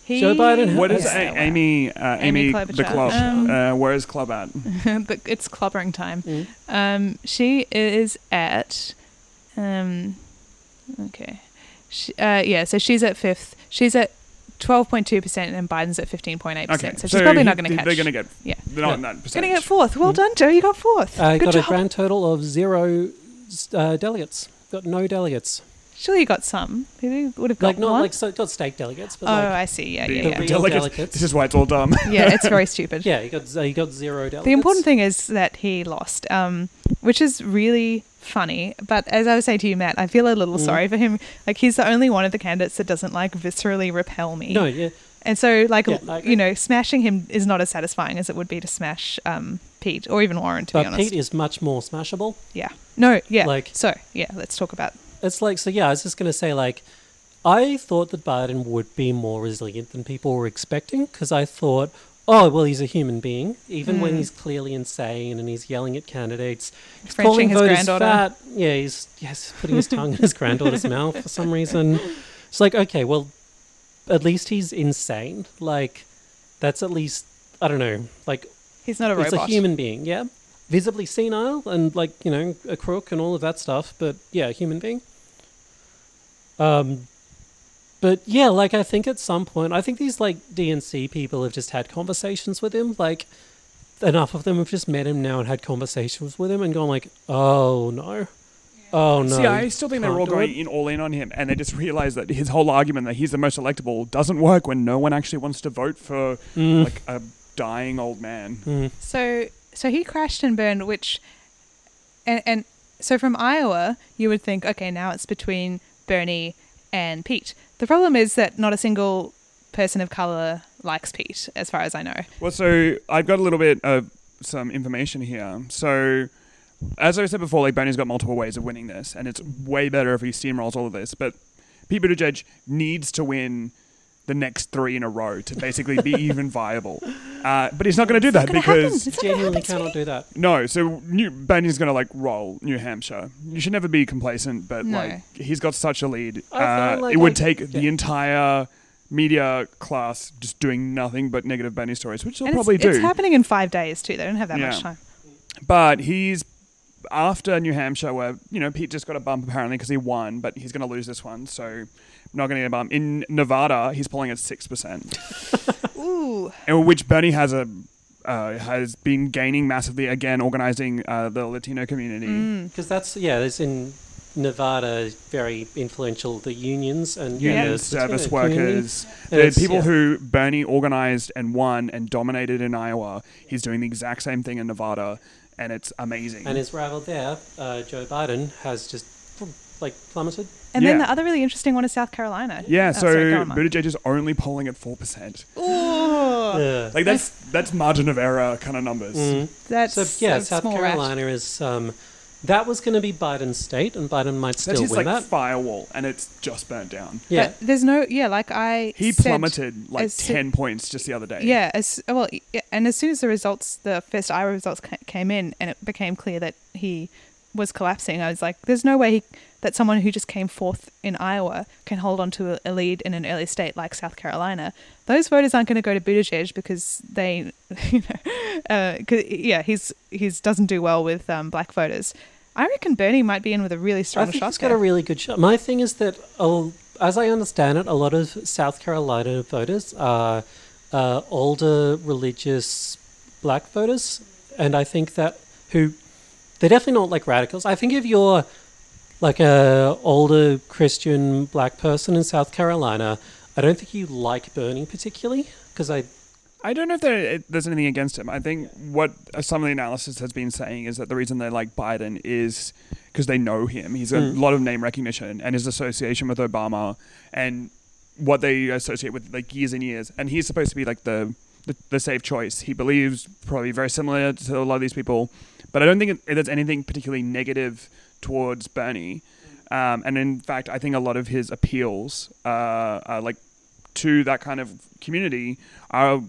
Joe Biden. What is Amy Klobuchar. The Klob? Where is Klob at? But it's clobbering time. She is at... okay. So she's at 5th. She's at 12.2% and Biden's at 15.8%. Okay. So she's probably not going to catch. They're going to get. Yeah. They're not going to get fourth. Well done, Joe. You got fourth. Good job. A grand total of 0 delegates. Got no delegates. Surely you got some. Who would have got like, not one? Like so, not state delegates. But I see. Yeah. The delegates. This is why it's all dumb. Yeah, it's very stupid. Yeah, you got 0 delegates. The important thing is that he lost, which is really funny. But as I was saying to you, Matt, I feel a little sorry for him. Like, he's the only one of the candidates that doesn't like viscerally repel me. No, yeah. And so, smashing him is not as satisfying as it would be to smash Pete or even Warren. To be honest, Pete is much more smashable. Yeah. No. Yeah. Let's talk about. It's like, so yeah, I was just going to say, like, I thought that Biden would be more resilient than people were expecting, because I thought, oh, well, he's a human being, even when he's clearly insane and he's yelling at candidates. He's calling his granddaughter fat. Yeah, he's putting his tongue in his granddaughter's mouth for some reason. It's like, okay, well, at least he's insane. Like, that's at least, I don't know, like... He's not a robot. He's a human being, yeah. Visibly senile and, like, you know, a crook and all of that stuff, but yeah, a human being. But yeah, like, I think at some point, I think these like DNC people have just had conversations with him. Like, enough of them have just met him now and had conversations with him and gone like, oh no, yeah. Oh no. See, I still think they're all going all in on him, and they just realize that his whole argument that he's the most electable doesn't work when no one actually wants to vote for like a dying old man. So he crashed and burned, which, and so from Iowa, you would think, okay, now it's between Bernie and Pete. The problem is that not a single person of colour likes Pete, as far as I know. Well, so I've got a little bit of some information here. So, as I said before, like, Bernie's got multiple ways of winning this, and it's way better if he steamrolls all of this. But Pete Buttigieg needs to win the next 3 in a row to basically be even viable. But he's not going to do that because... It's genuinely cannot do that. No, so Bernie's going to, like, roll New Hampshire. You should never be complacent, but, like, he's got such a lead. It would take the entire media class just doing nothing but negative Bernie stories, which they'll probably do. It's happening in 5 days, too. They don't have that much time. But he's... After New Hampshire, where, you know, Pete just got a bump apparently because he won, but he's going to lose this one, so... Not going to get a bump. In Nevada, he's polling at 6%. Ooh. In which Bernie has been gaining massively, again, organizing the Latino community. Because that's in Nevada, very influential, the unions and service workers. The people who Bernie organized and won and dominated in Iowa. He's doing the exact same thing in Nevada, and it's amazing. And his rival there, Joe Biden, has just... like plummeted. And then the other really interesting one is South Carolina. Yeah, Buttigieg is only polling at 4%. Ooh. Yeah. Like that's margin of error kind of numbers. Mm. South Carolina is that was going to be Biden's state, and Biden might still win that. That's his firewall, and it's just burnt down. Yeah, but there's no like he plummeted like 10 points just the other day. Yeah, and as soon as the first Iowa results came in, and it became clear that he was collapsing, I was like, there's no way that someone who just came fourth in Iowa can hold on to a lead in an early state like South Carolina. Those voters aren't going to go to Buttigieg because they, you know, he's doesn't do well with black voters. I reckon Bernie might be in with a really strong shot. He's got a really good shot. My thing is that, as I understand it, a lot of South Carolina voters are older, religious black voters, and I think that they're definitely not like radicals. I think if you're like a older Christian black person in South Carolina, I don't think you like Bernie particularly, because I don't know if there's anything against him. I think what some of the analysis has been saying is that the reason they like Biden is because they know him. He's a lot of name recognition and his association with Obama and what they associate with like years and years. And he's supposed to be like the safe choice. He believes probably very similar to a lot of these people. But I don't think there's anything particularly negative towards Bernie. And in fact, I think a lot of his appeals are like to that kind of community are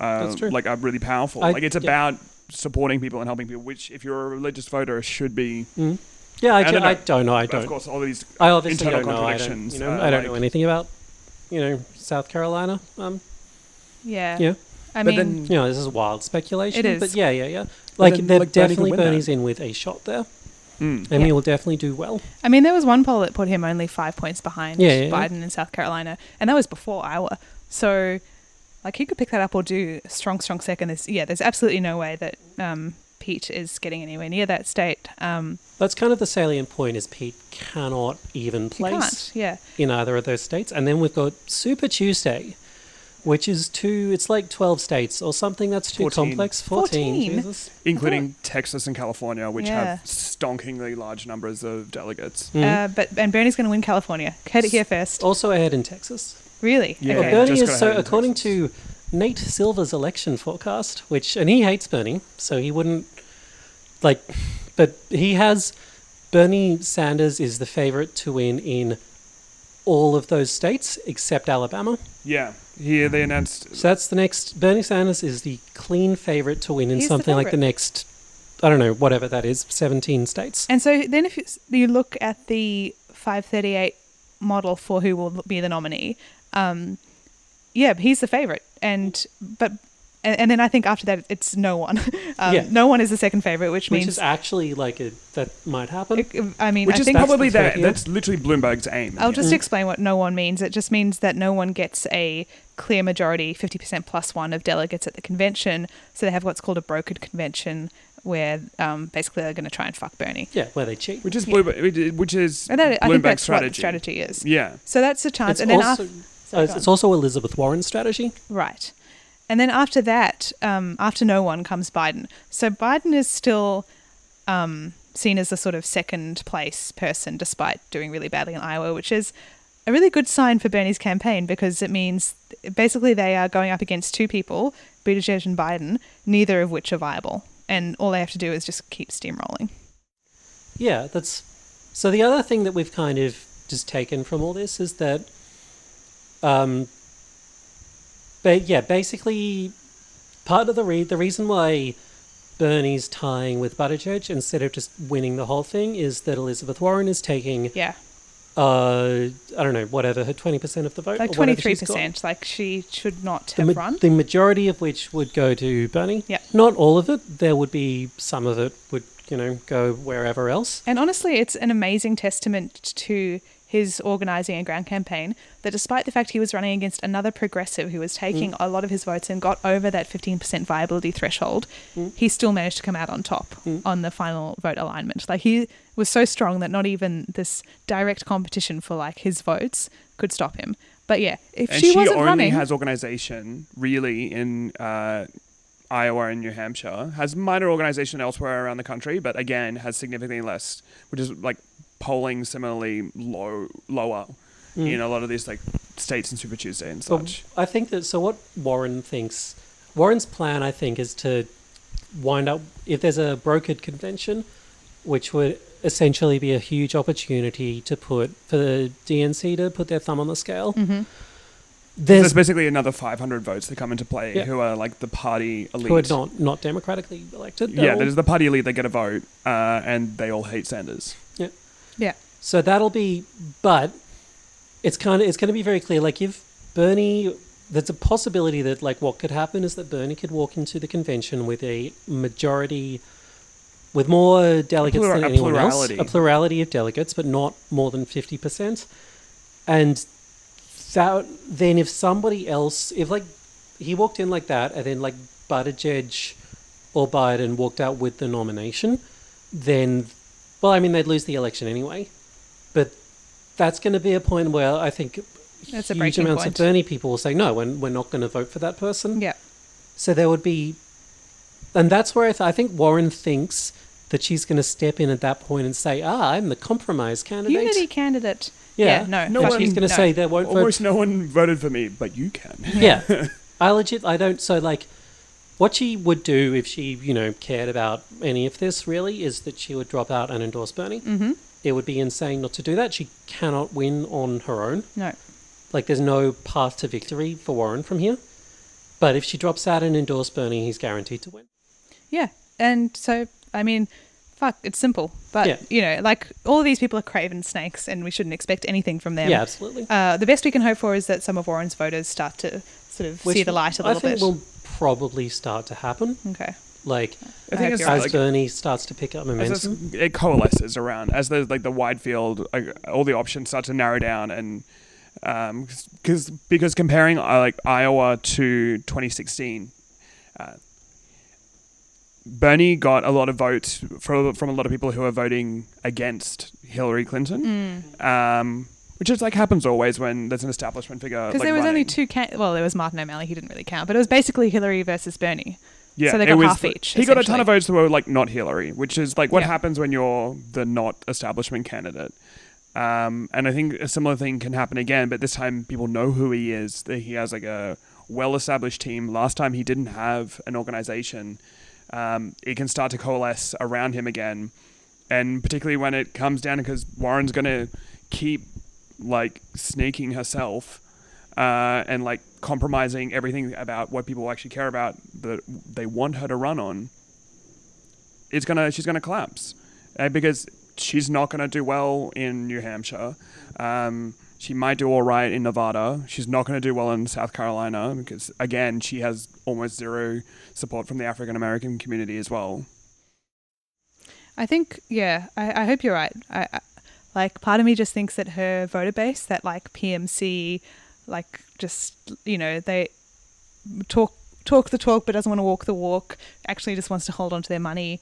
really powerful. It's about supporting people and helping people, which if you're a religious voter should be... Mm. Yeah, I don't know. I don't. Of course, all these internal contradictions. I don't know anything about, you know, South Carolina. Yeah. Yeah. I mean, you know, this is wild speculation. It is. But yeah. Like definitely Bernie's in with a shot there. Mm. And he will definitely do well. I mean, there was one poll that put him only 5 points behind Biden in South Carolina. And that was before Iowa. So, like, he could pick that up or do strong second. There's absolutely no way that Pete is getting anywhere near that state. That's kind of the salient point, is Pete cannot even place in either of those states. And then we've got Super Tuesday, which is it's like 12 states or something. That's too 14. Complex. 14. Jesus. Including Texas and California, which have stonkingly large numbers of delegates. But Bernie's going to win California. Heard it here first. Also ahead in Texas. Really? Yeah. Okay. Well, Bernie is, so according to Nate Silver's election forecast, and he hates Bernie, so he wouldn't, but he has Bernie Sanders is the favorite to win in all of those states except Alabama. Yeah. Here they announced. So that's the next, Bernie Sanders is the clean favorite to win in something like the next, I don't know, whatever that is, 17 states. And so then if you look at the 538 model for who will be the nominee, he's the favorite, and then I think after that it's no one. No one is the second favorite, which means is actually that might happen. That's literally Bloomberg's aim. I'll just explain what no one means. It just means that no one gets a clear majority, 50% plus one of delegates at the convention. So they have what's called a brokered convention, where basically they're going to try and fuck Bernie. Yeah, where they cheat. Which is Bloomberg's strategy is. Yeah. So that's a chance, it's also Elizabeth Warren's strategy. Right. And then after that, after no one comes Biden. So Biden is still seen as the sort of second place person, despite doing really badly in Iowa, which is a really good sign for Bernie's campaign, because it means basically they are going up against two people, Buttigieg and Biden, neither of which are viable. And all they have to do is just keep steamrolling. Yeah, so the other thing that we've kind of just taken from all this is that basically part of the reason why Bernie's tying with Buttigieg instead of just winning the whole thing is that Elizabeth Warren is taking I don't know, whatever her 20% of the vote, like 23%, like she should not have run. The majority of which would go to Bernie. Yeah, not all of it. There would be some of it would go wherever else. And honestly, it's an amazing testament to his organising and ground campaign, that despite the fact he was running against another progressive who was taking a lot of his votes and got over that 15% viability threshold, he still managed to come out on top on the final vote alignment. Like, he was so strong that not even this direct competition for his votes could stop him. But yeah, if she wasn't running... And she only has organisation really in... Iowa and New Hampshire, has minor organisation elsewhere around the country, but again has significantly less, which is polling similarly lower in a lot of these states and Super Tuesday and such. But I think that what Warren's plan, I think, is to wind up, if there's a brokered convention, which would essentially be a huge opportunity for the DNC to put their thumb on the scale. Mm-hmm. There's basically another 500 votes that come into play who are the party elite. Who are not democratically elected. Yeah, there's the party elite that get a vote and they all hate Sanders. Yeah. Yeah. So that'll be... But it's going to be very clear. If Bernie... There's a possibility that what could happen is that Bernie could walk into the convention with a majority... With more delegates than anyone else. A plurality of delegates, but not more than 50%. And... So then if somebody else, if he walked in like that and then Buttigieg or Biden walked out with the nomination, then, they'd lose the election anyway. But that's going to be a point where I think that's huge amounts of Bernie people will say, no, we're not going to vote for that person. Yeah. So there would be, and that's where I think Warren thinks that she's going to step in at that point and say, I'm the compromise candidate. Unity candidate. Yeah, no one, he's going to say they won't vote. Almost no one voted for me, but you can. Yeah. What she would do if she, cared about any of this really is that she would drop out and endorse Bernie. Mm-hmm. It would be insane not to do that. She cannot win on her own. No. There's no path to victory for Warren from here. But if she drops out and endorses Bernie, he's guaranteed to win. Yeah. And so, fuck, it's simple. But, all these people are craven snakes and we shouldn't expect anything from them. Yeah, absolutely. The best we can hope for is that some of Warren's voters start to sort of see the light a little bit. I think will probably start to happen. Okay. I think as Bernie starts to pick up momentum. It coalesces around. As the wide field, all the options start to narrow down and Because comparing like Iowa to 2016, Bernie got a lot of votes from a lot of people who are voting against Hillary Clinton, which is like happens always when there's an establishment figure. Because like there was running. Only two. Well, there was Martin O'Malley. He didn't really count, but it was basically Hillary versus Bernie. Yeah, so they got half each. He got a ton of votes that were like not Hillary, which is like what happens when you're the not establishment candidate. And I think a similar thing can happen again, but this time people know who he is. That he has like a well-established team. Last time he didn't have an organization. It can start to coalesce around him again. And particularly when it comes down, because Warren's going to keep like sneaking herself and like compromising everything about what people actually care about that they want her to run on. She's going to collapse because she's not going to do well in New Hampshire. She might do all right in Nevada. She's not going to do well in South Carolina because, again, she has almost zero support from the African-American community as well. I think, yeah, I hope you're right. I like, part of me just thinks that her voter base, that like PMC, like just, you know, they talk the talk but doesn't want to walk the walk, actually just wants to hold on to their money.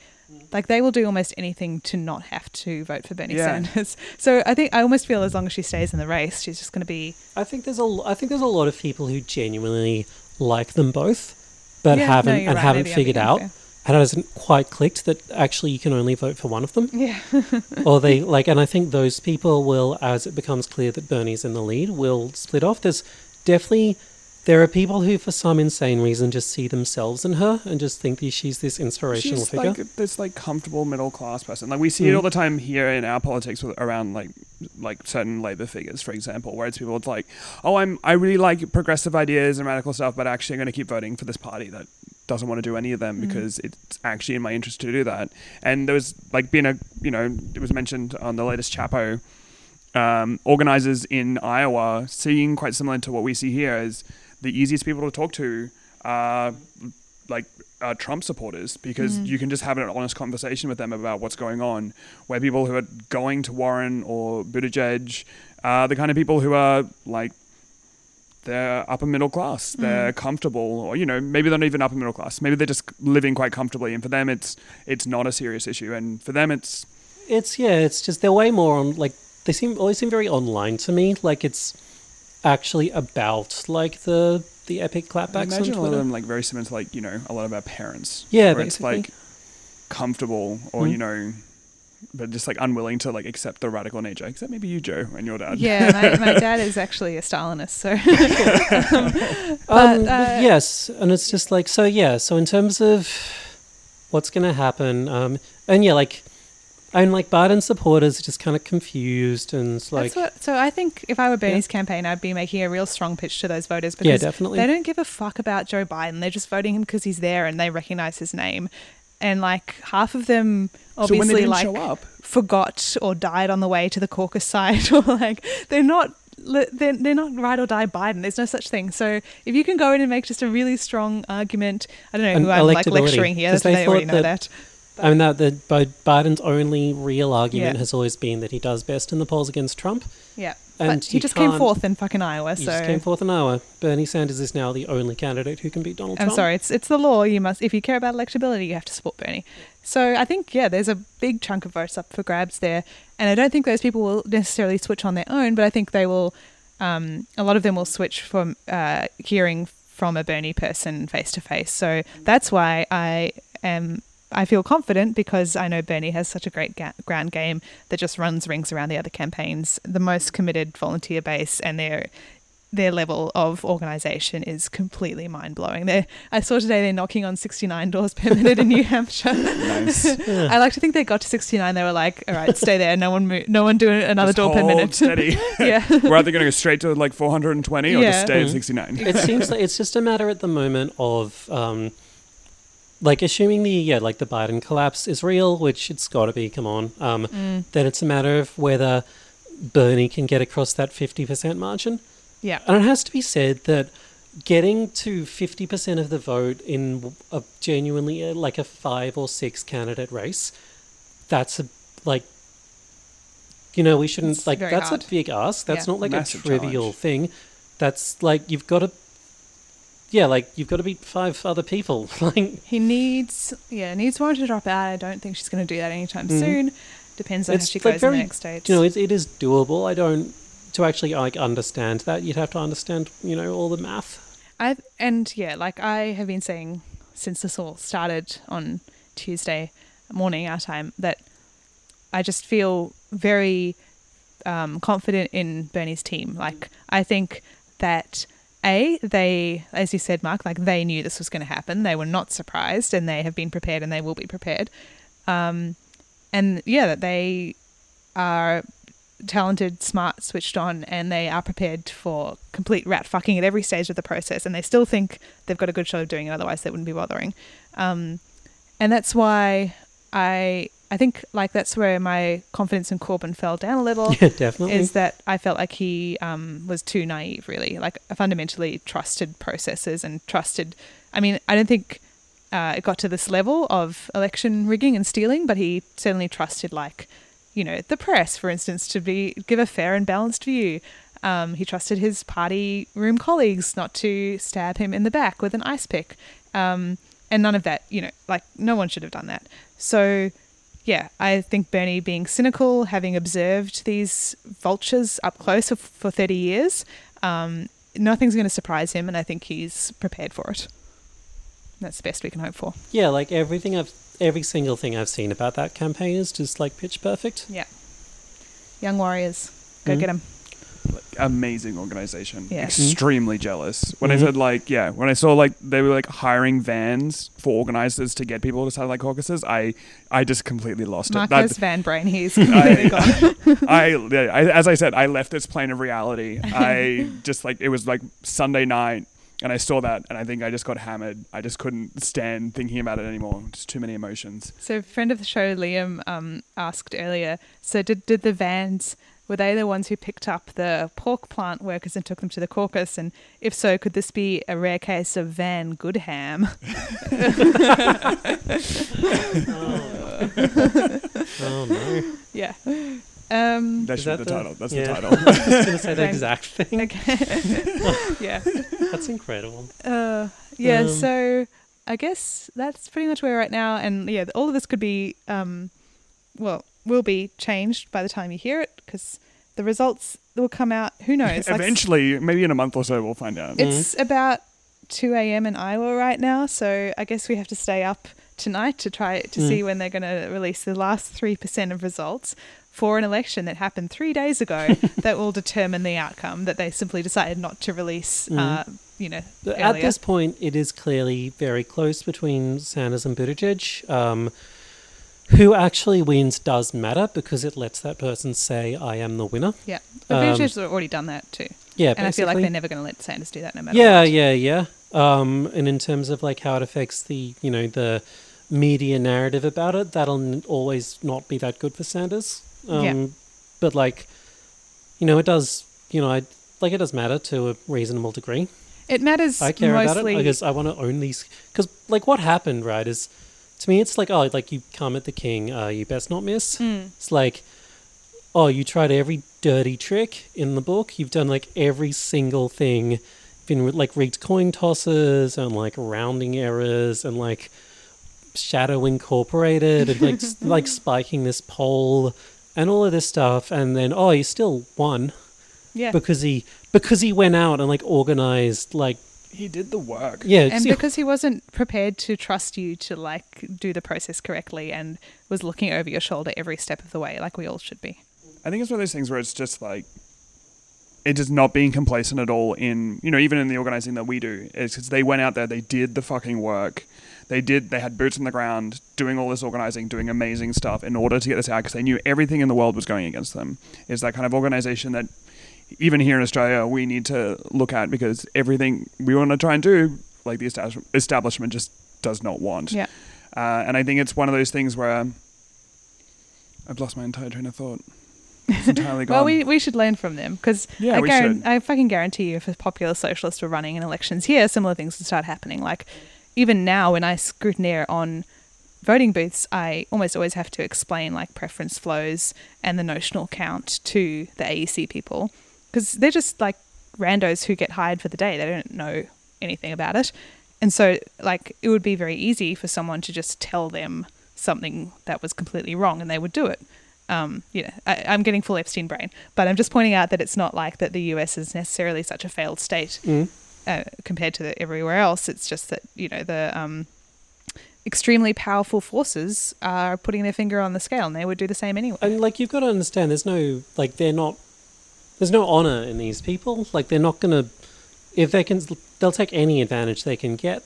Like they will do almost anything to not have to vote for Bernie Sanders. So I think I almost feel as long as she stays in the race, she's just going to be. I think there's a lot of people who genuinely like them both, but haven't figured out, and it hasn't quite clicked that actually you can only vote for one of them. Yeah. Or they like, and I think those people will, as it becomes clear that Bernie's in the lead, will split off. There are people who, for some insane reason, just see themselves in her and just think that she's this inspirational figure. She's like this like comfortable middle class person. Like we see it all the time here in our politics around like certain Labour figures, for example, where it's people. It's like, oh, I really like progressive ideas and radical stuff, but actually I'm going to keep voting for this party that doesn't want to do any of them because it's actually in my interest to do that. And there was like being it was mentioned on the latest Chapo. Organizers in Iowa seeing quite similar to what we see here is. The easiest people to talk to are Trump supporters because you can just have an honest conversation with them about what's going on, where people who are going to Warren or Buttigieg are the kind of people who are like they're upper middle class, they're comfortable, or maybe they're not even upper middle class, maybe they're just living quite comfortably, and for them it's not a serious issue, and for them it's just they're way more on like they always seem very online to me, like it's actually about like the epic clapbacks. I imagine a lot of them like very similar to like a lot of our parents. Yeah, where basically. It's like comfortable or but just like unwilling to like accept the radical nature. Except maybe you, Joe, and your dad. Yeah, my dad is actually a Stalinist. So yes, and it's just like so. Yeah, so in terms of what's going to happen, and like Biden's supporters are just kind of confused and like. So I think if I were Bernie's campaign, I'd be making a real strong pitch to those voters because definitely. They don't give a fuck about Joe Biden. They're just voting him because he's there and they recognize his name. And like half of them obviously so when they didn't show up. Forgot or died on the way to the caucus site or like they're not ride or die Biden. There's no such thing. So if you can go in and make just a really strong argument, I don't know who I'm like lecturing here. They already know that. I mean, Biden's only real argument has always been that he does best in the polls against Trump. Yeah, and but he just came fourth in fucking Iowa. Bernie Sanders is now the only candidate who can beat Donald Trump. I'm sorry, it's the law. You must, if you care about electability, you have to support Bernie. So I think, there's a big chunk of votes up for grabs there. And I don't think those people will necessarily switch on their own, but I think they will, a lot of them will switch from hearing from a Bernie person face to face. So that's why I feel confident because I know Bernie has such a great ground game that just runs rings around the other campaigns. The most committed volunteer base and their level of organisation is completely mind-blowing. I saw today they're knocking on 69 doors per minute in New Hampshire. Nice. Yeah. I like to think they got to 69. They were like, all right, stay there. No one do another just door per minute. Steady. Yeah. We're either going to go straight to like 420 or just stay at 69. It seems like it's just a matter at the moment of... like assuming the Biden collapse is real, which it's got to be, come on, then it's a matter of whether Bernie can get across that 50% margin. Yeah. And it has to be said that getting to 50% of the vote in a genuinely like a 5 or 6 candidate race, that's a, like You know, we shouldn't, like, that's hard. A big ask. That's not like a trivial challenge. Thing. That's like, you've got to, you've got to beat 5 other people. Like he needs one to drop out. I don't think she's going to do that anytime soon. Depends on how she goes in the next stage. You know, it is doable. To actually like understand that, you'd have to understand, you know, all the math. I have been saying since this all started on Tuesday morning our time that I just feel very confident in Bernie's team. Like I think that they, as you said, Mark, like they knew this was going to happen. They were not surprised, and they have been prepared, and they will be prepared. That they are talented, smart, switched on, and they are prepared for complete rat fucking at every stage of the process, and they still think they've got a good shot of doing it, otherwise they wouldn't be bothering. And that's why I think like that's where my confidence in Corbyn fell down a little. Yeah, definitely. Is that I felt like he was too naive, really. Like I fundamentally trusted processes and trusted, I mean, I don't think it got to this level of election rigging and stealing, but he certainly trusted like, you know, the press, for instance, to give a fair and balanced view. He trusted his party room colleagues not to stab him in the back with an ice pick. And none of that, you know, like no one should have done that. So, yeah, I think Bernie being cynical, having observed these vultures up close for 30 years, nothing's going to surprise him, and I think he's prepared for it. That's the best we can hope for. Yeah, like every single thing I've seen about that campaign is just like pitch perfect. Yeah. Young Warriors. Go get them. Like, amazing organization. Yeah. Extremely jealous. When I said like, yeah, when I saw like they were like hiring vans for organizers to get people to satellite caucuses, I just completely lost it. Mark has van brain. He's completely gone. As I said, I left this plane of reality. I just like, it was like Sunday night. And I saw that, and I think I just got hammered. I just couldn't stand thinking about it anymore. Just too many emotions. So, friend of the show, Liam, asked earlier, so did the vans, were they the ones who picked up the pork plant workers and took them to the caucus? And if so, could this be a rare case of Van Goodham? Oh, no. Yeah. That's the title. That's the title. I was going to say the exact thing. Okay. Yeah. That's incredible. So I guess that's pretty much where we're right now. And yeah, all of this could be, will be changed by the time you hear it, because the results will come out, who knows? Eventually, like, maybe in a month or so, we'll find out. It's about 2 a.m. in Iowa right now. So I guess we have to stay up tonight to try to see when they're going to release the last 3% of results for an election that happened 3 days ago that will determine the outcome that they simply decided not to release, At this point, it is clearly very close between Sanders and Buttigieg. Who actually wins does matter because it lets that person say, I am the winner. Yeah. But Buttigieg's already done that too. Yeah, and basically. I feel like they're never going to let Sanders do that no matter what. Yeah. And in terms of like how it affects the, you know, the media narrative about it, that'll always not be that good for Sanders. But like, you know, it does, you know, it does matter to a reasonable degree. It matters. I care mostly about it because I want to own these. Because like what happened, right, is to me, it's like, oh, like you come at the king, you best not miss. It's like, oh, you tried every dirty trick in the book. You've done like every single thing, been like rigged coin tosses and like rounding errors and like Shadow Incorporated and like like spiking this poll. And all of this stuff, and then he still won, because he went out and like organized, like he did the work, and because he wasn't prepared to trust you to like do the process correctly, and was looking over your shoulder every step of the way, like we all should be. I think it's one of those things where it's just like it is not being complacent at all in, you know, even in the organizing that we do. It's because they went out there, they did the fucking work. They had boots on the ground, doing all this organizing, doing amazing stuff in order to get this out because they knew everything in the world was going against them. It's that kind of organization that even here in Australia, we need to look at because everything we want to try and do, like the establishment just does not want. Yeah. And I think it's one of those things where I've lost my entire train of thought. It's entirely gone. Well, we should learn from them because I fucking guarantee you if a popular socialist were running in elections here, similar things would start happening. Like, even now when I scrutineer on voting booths, I almost always have to explain like preference flows and the notional count to the AEC people, because they're just like randos who get hired for the day. They don't know anything about it. And so like it would be very easy for someone to just tell them something that was completely wrong and they would do it. You know, I'm getting full Epstein brain, but I'm just pointing out that it's not like that the US is necessarily such a failed state compared to everywhere else. It's just that, you know, the extremely powerful forces are putting their finger on the scale, and they would do the same anyway. And like, you've got to understand, there's no honor in these people. Like, they're not going to, if they can, they'll take any advantage they can get.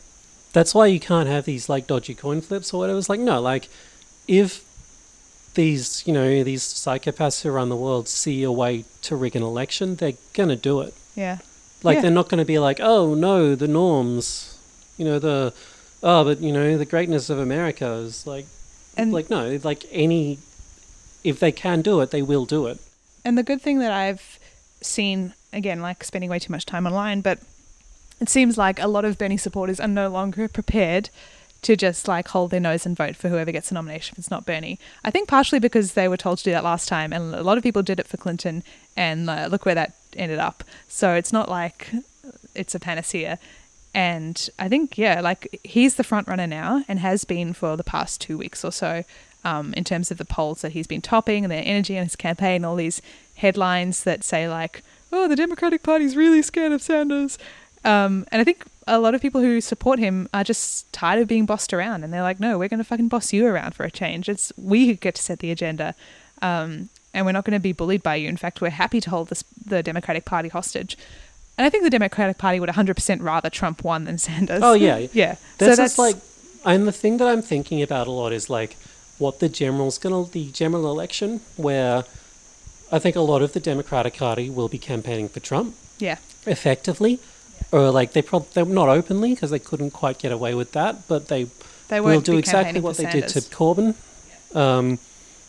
That's why you can't have these like dodgy coin flips or whatever. It's like, no, like if these, you know, these psychopaths who run the world see a way to rig an election, they're going to do it. Yeah. Like, yeah. They're not going to be like, oh, no, the norms, you know, the, oh, but, you know, the greatness of America is like, and like, no, like any, if they can do it, they will do it. And the good thing that I've seen, again, like spending way too much time online, but it seems like a lot of Bernie supporters are no longer prepared to just like hold their nose and vote for whoever gets the nomination if it's not Bernie. I think partially because they were told to do that last time, and a lot of people did it for Clinton, and look where that ended up. So it's not like it's a panacea. And I think, yeah, like he's the front runner now and has been for the past 2 weeks or so in terms of the polls that he's been topping and their energy and his campaign, all these headlines that say like, oh, the Democratic Party's really scared of Sanders. And I think a lot of people who support him are just tired of being bossed around, and they're like, no, we're going to fucking boss you around for a change. It's we who get to set the agenda, and we're not going to be bullied by you. In fact, we're happy to hold the Democratic Party hostage. And I think the Democratic Party would 100% rather Trump won than Sanders. Oh, yeah. Yeah. That's like, and the thing that I'm thinking about a lot is like what the general election, where I think a lot of the Democratic Party will be campaigning for Trump. Yeah. Effectively. Or like they're not openly, because they couldn't quite get away with that, but they will do exactly what they did to Corbyn,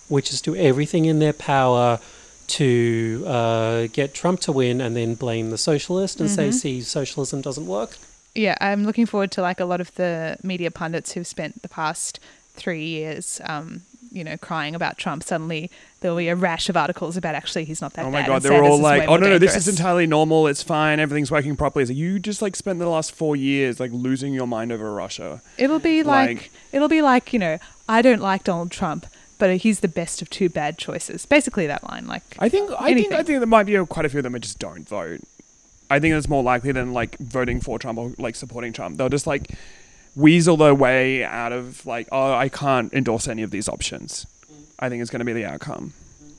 which is do everything in their power to get Trump to win, and then blame the socialist and say, see, socialism doesn't work. Yeah, I'm looking forward to like a lot of the media pundits who've spent the past 3 years you know, crying about Trump. Suddenly there'll be a rash of articles about actually he's not that bad. Oh my God, they're all like, oh no, this is entirely normal. It's fine. Everything's working properly. So you just like spent the last 4 years like losing your mind over Russia. It'll be like, you know, I don't like Donald Trump, but he's the best of two bad choices. Basically that line. Like, I think there might be quite a few of them that just don't vote. I think that's more likely than like voting for Trump or like supporting Trump. They'll just like weasel their way out of like, oh, I can't endorse any of these options. I think it's going to be the outcome.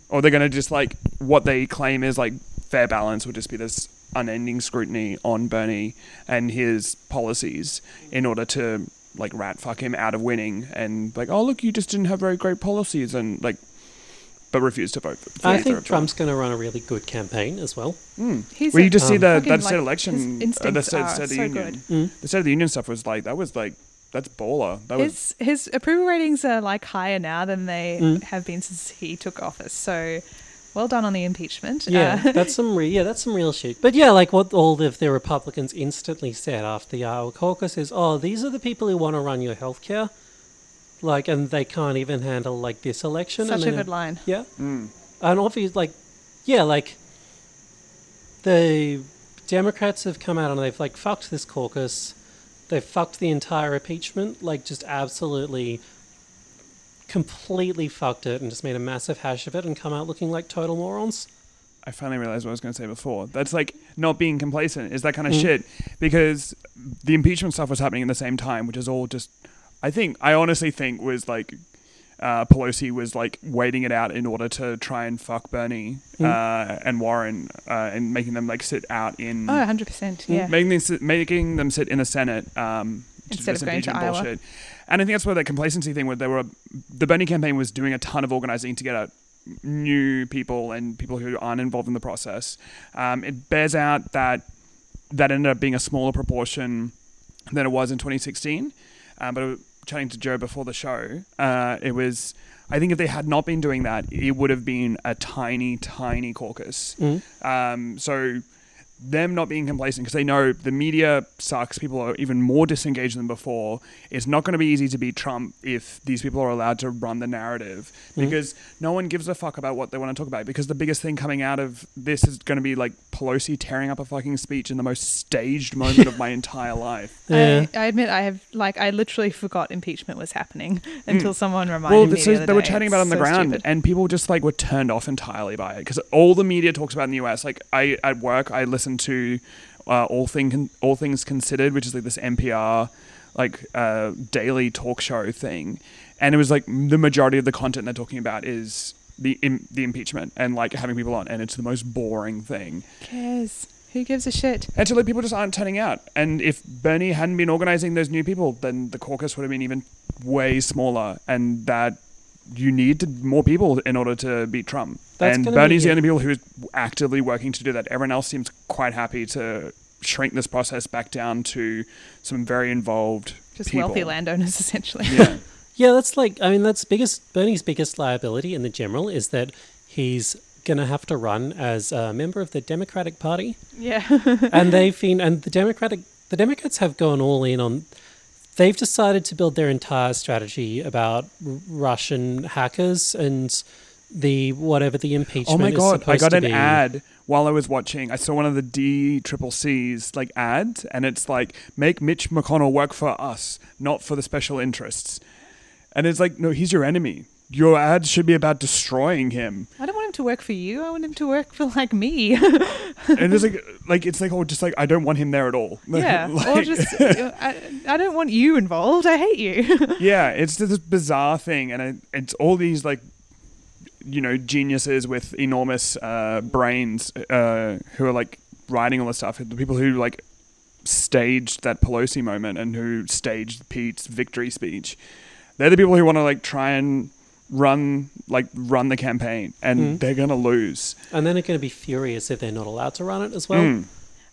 Or they're going to just like, what they claim is like fair balance would just be this unending scrutiny on Bernie and his policies in order to like rat fuck him out of winning, and like, oh look, you just didn't have very great policies, and like, but refuse to vote. I think Trump's going to run a really good campaign as well. Well, you just see that state election, the State of the Union. The State of the Union stuff was like, that's baller. His approval ratings are like higher now than they have been since he took office. So well done on the impeachment. Yeah, that's some real shit. But yeah, like what all of the Republicans instantly said after the Iowa caucus is, oh, these are the people who want to run your healthcare. Like, and they can't even handle like this election. Such a good line. Yeah. And obviously, like, yeah, like the Democrats have come out and they've like fucked this caucus. They've fucked the entire impeachment, like just absolutely completely fucked it and just made a massive hash of it and come out looking like total morons. I finally realized what I was going to say before. That's like not being complacent is that kind of shit, because the impeachment stuff was happening at the same time, which is all just... I honestly think was like Pelosi was like waiting it out in order to try and fuck Bernie and Warren and making them like sit out in... Oh, 100%. Yeah. Making them sit in the Senate instead of going to bullshit. Iowa. And I think that's where that complacency thing where the Bernie campaign was doing a ton of organizing to get out new people and people who aren't involved in the process. It bears out that ended up being a smaller proportion than it was in 2016. But chatting to Joe before the show, it was, I think if they had not been doing that, it would have been a tiny, tiny caucus. So them not being complacent because they know the media sucks. People are even more disengaged than before. It's not going to be easy to beat Trump if these people are allowed to run the narrative because no one gives a fuck about what they want to talk about, because the biggest thing coming out of this is going to be like Pelosi tearing up a fucking speech in the most staged moment of my entire life. Yeah. I admit I have, like, I literally forgot impeachment was happening until someone reminded me the other day. They were chatting about it on the ground and people just like were turned off entirely by it because all the media talks about in the US. Like I, at work, I listen to All Things Considered, which is like this NPR like daily talk show thing, and it was like the majority of the content they're talking about is the impeachment and like having people on, and it's the most boring thing. Who cares? Who gives a shit? And so like people just aren't turning out. And if Bernie hadn't been organizing those new people, then the caucus would have been even way smaller, and that you need more people in order to beat Trump. And Bernie's the only people who's actively working to do that. Everyone else seems quite happy to shrink this process back down to some very involved people. Wealthy landowners, essentially. Yeah. Yeah, that's like, I mean, that's Bernie's biggest liability in the general is that he's going to have to run as a member of the Democratic Party. Yeah. And the Democrats have gone all in on... They've decided to build their entire strategy about Russian hackers and the impeachment. Oh my God, I got an ad while I was watching. I saw one of the DCCC's like ads, and it's like, make Mitch McConnell work for us, not for the special interests. And it's like, no, he's your enemy. Your ads should be about destroying him. I don't want him to work for you. I want him to work for like me. And it's like I don't want him there at all. Yeah, like, or just I don't want you involved. I hate you. Yeah, it's this bizarre thing, and it's all these like, you know, geniuses with enormous brains who are like writing all this stuff. The people who like staged that Pelosi moment and who staged Pete's victory speech. They're the people who want to like try and run the campaign, and they're going to lose. And then they're going to be furious if they're not allowed to run it as well.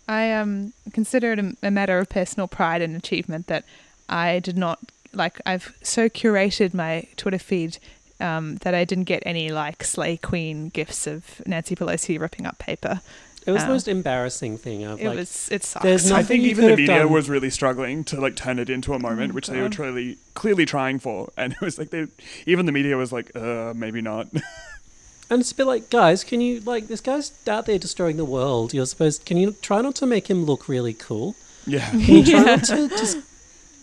I consider it a matter of personal pride and achievement that I did not like. I've so curated my Twitter feed that I didn't get any like Slay Queen gifs of Nancy Pelosi ripping up paper. It was the most embarrassing thing. It sucks. I think even the media was really struggling to like turn it into a moment, which they were clearly trying for. And it was like even the media was like, maybe not. And it's a bit like, guys, can you like this guy's out there destroying the world? Can you try not to make him look really cool? Yeah. Can you try not to just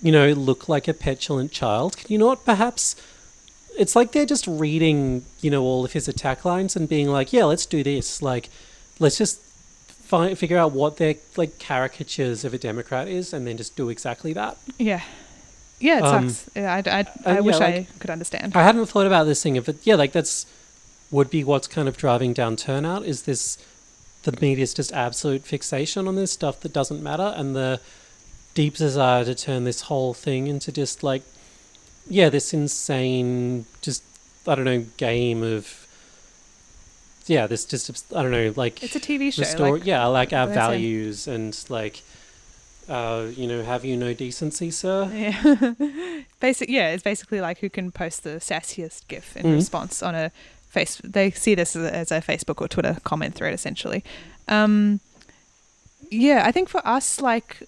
look like a petulant child? Can you not perhaps? It's like they're just reading all of his attack lines and being like, yeah, let's do this. Like, let's just figure out what their like caricatures of a Democrat is, and then just do exactly that. Yeah, it sucks. I wish I could understand. I hadn't thought about this thing, but yeah, like that's would be what's kind of driving down turnout is the media's just absolute fixation on this stuff that doesn't matter, and the deep desire to turn this whole thing into just like this insane game of. Yeah, this just, I don't know, like... It's a TV show. Our values and, like, have you no decency, sir? Yeah. It's basically like who can post the sassiest GIF in response on a Facebook... They see this as a Facebook or Twitter comment thread, essentially. Yeah, I think for us, like,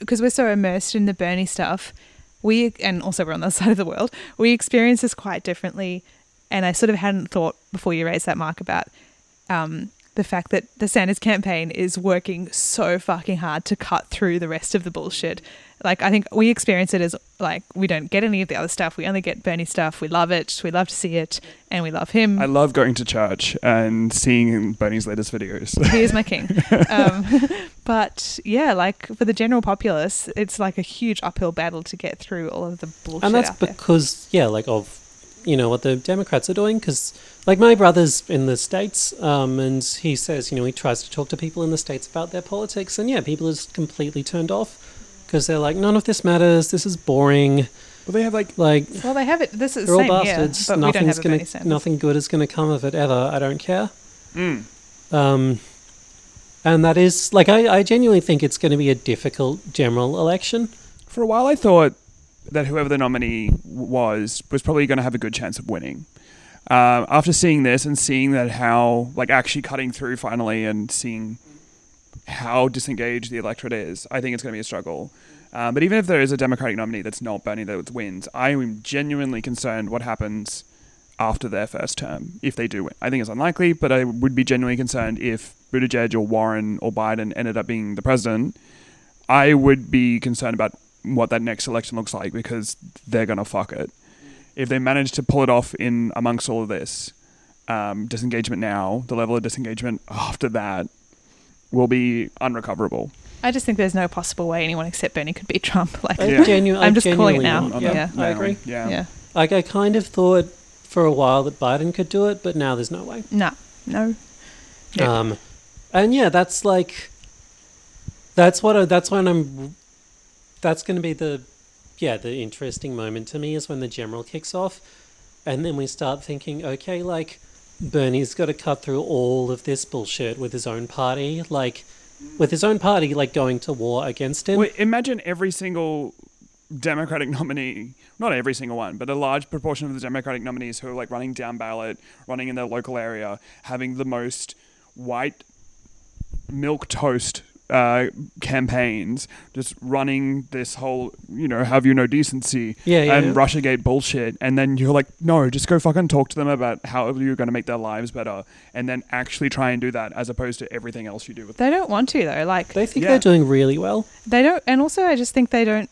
because we're so immersed in the Bernie stuff, and also we're on the other side of the world, we experience this quite differently. And I sort of hadn't thought before you raised that, Mark, about the fact that the Sanders campaign is working so fucking hard to cut through the rest of the bullshit. Like, I think we experience it as, like, we don't get any of the other stuff. We only get Bernie stuff. We love it. We love to see it. And we love him. I love going to church and seeing Bernie's latest videos. He is my king. But, yeah, like, for the general populace, it's like a huge uphill battle to get through all of the bullshit. And that's because, of... what the Democrats are doing, because like my brother's in the States and he says, he tries to talk to people in the States about their politics, and people are just completely turned off because they're like, none of this matters, this is boring. Well, they have they have it, this is the same, all bastards, yeah, nothing good is going to come of it ever, I don't care. And that is, like, I genuinely think it's going to be a difficult general election. For a while I thought that whoever the nominee was probably going to have a good chance of winning. After seeing this and seeing that how, like, actually cutting through finally and seeing how disengaged the electorate is, I think it's going to be a struggle. But even if there is a Democratic nominee that's not Bernie that wins, I am genuinely concerned what happens after their first term, if they do win. I think it's unlikely, but I would be genuinely concerned if Buttigieg or Warren or Biden ended up being the president. I would be concerned about what that next election looks like, because they're going to fuck it. If they manage to pull it off in amongst all of this, disengagement now, the level of disengagement after that will be unrecoverable. I just think there's no possible way anyone except Bernie could beat Trump. Like, I'm just calling it now. I agree. Yeah. Like, I kind of thought for a while that Biden could do it, but now there's no way. No. And yeah, that's like, that's going to be the interesting moment to me, is when the general kicks off, and then we start thinking, okay, like, Bernie's got to cut through all of this bullshit with his own party, like going to war against him. Wait, imagine every single Democratic nominee, not every single one, but a large proportion of the Democratic nominees who are like running down ballot, running in their local area, having the most white milk toast campaigns, just running this whole, have you no decency and Russiagate bullshit. And then you're like, no, just go fucking talk to them about how you're going to make their lives better, and then actually try and do that, as opposed to everything else you do with them. They don't want to, though. Like, they think they're doing really well. They don't. And also, I just think they don't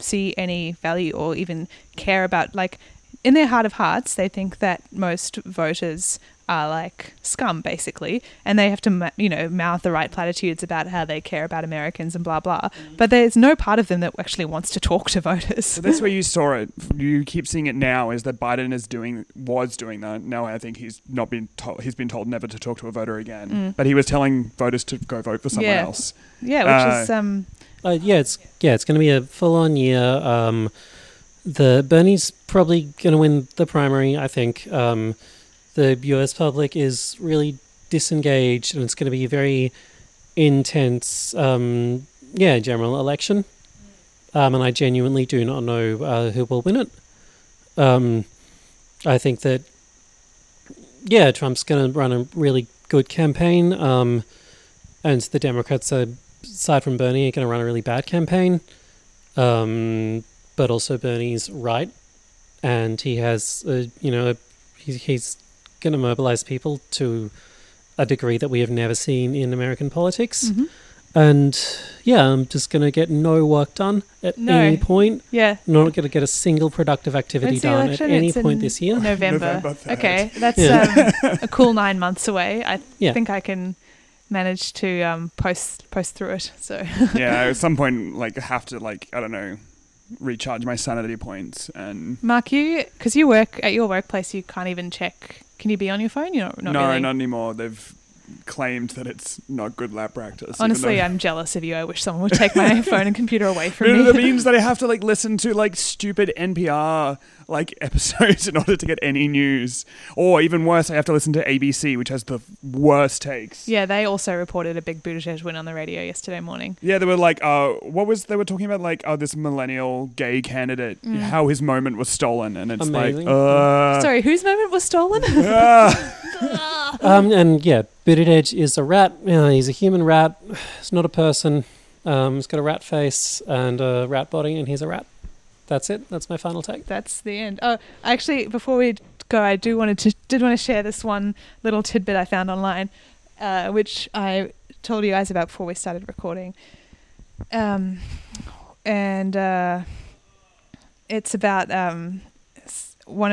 see any value or even care about, like, in their heart of hearts, they think that most voters are like scum, basically, and they have to, mouth the right platitudes about how they care about Americans and blah, blah. But there's no part of them that actually wants to talk to voters. So that's where you saw it. You keep seeing it now, is that Biden was doing that. Now I think he's been told never to talk to a voter again, but he was telling voters to go vote for someone else. Yeah, which is... it's going to be a full-on year. Bernie's probably going to win the primary, I think. The US public is really disengaged, and it's going to be a very intense, general election. And I genuinely do not know who will win it. I think that, Trump's going to run a really good campaign, and the Democrats, aside from Bernie, are going to run a really bad campaign. But also Bernie's right, and he has, he's going to mobilize people to a degree that we have never seen in American politics. Mm-hmm. And I'm just going to get no work done at any point. Yeah. Not going to get a single productive activity done at any point this year. November. Okay. That's a cool 9 months away. I think I can manage to post through it. So at some point, like, I have to, like, I don't know, recharge my sanity points. And Mark, because you work at your workplace, you can't even check. Can you be on your phone? You're not really. Not anymore. They've claimed that it's not good lab practice. Honestly, I'm jealous of you. I wish someone would take my phone and computer away from me. It means that I have to, like, listen to, like, stupid NPR episodes in order to get any news, or even worse, I have to listen to ABC, which has the worst takes. Yeah, they also reported a big Buttigieg win on the radio yesterday morning. Yeah, they were like, they were talking about, like, this millennial gay candidate, how his moment was stolen, and it's amazing. Sorry, whose moment was stolen? Buttigieg is a rat. He's a human rat. He's not a person. He's got a rat face and a rat body, and he's a rat. That's it. That's my final take. That's the end. Oh, actually, before we go, I did want to share this one little tidbit I found online, which I told you guys about before we started recording. It's about one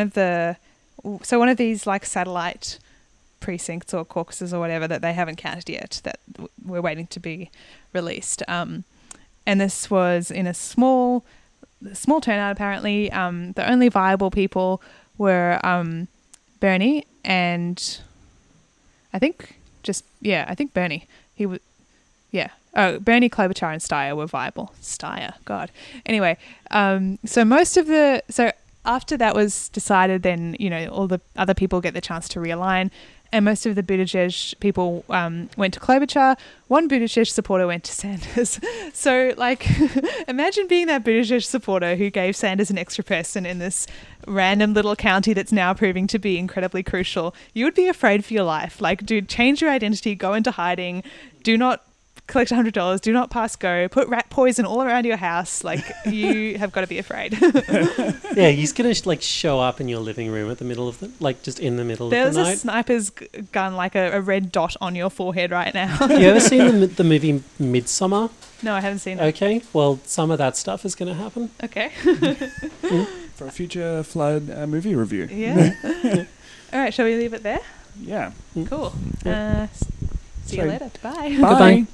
of these, like, satellite precincts or caucuses or whatever that they haven't counted yet, that we're waiting to be released. And this was in a small turnout, apparently. The only viable people were Bernie and I think Bernie. He was, Bernie, Klobuchar and Steyer were viable. Steyer, God. Anyway, so after that was decided, then, all the other people get the chance to realign, and most of the Buttigieg people went to Klobuchar. One Buttigieg supporter went to Sanders. So, like, imagine being that Buttigieg supporter who gave Sanders an extra person in this random little county that's now proving to be incredibly crucial. You would be afraid for your life. Like, dude, change your identity, go into hiding, do not collect $100, do not pass go, put rat poison all around your house. Like, you have got to be afraid. Yeah, he's going to like show up in your living room at the middle of the, like just in the middle of the night. There's a sniper's gun, like a red dot on your forehead right now. You ever seen the movie Midsommar? No, I haven't seen it. Okay, well, some of that stuff is going to happen. Okay. For a future Flood movie review. Yeah. All right, shall we leave it there? Yeah. Cool. See you later. Bye. Bye. Goodbye.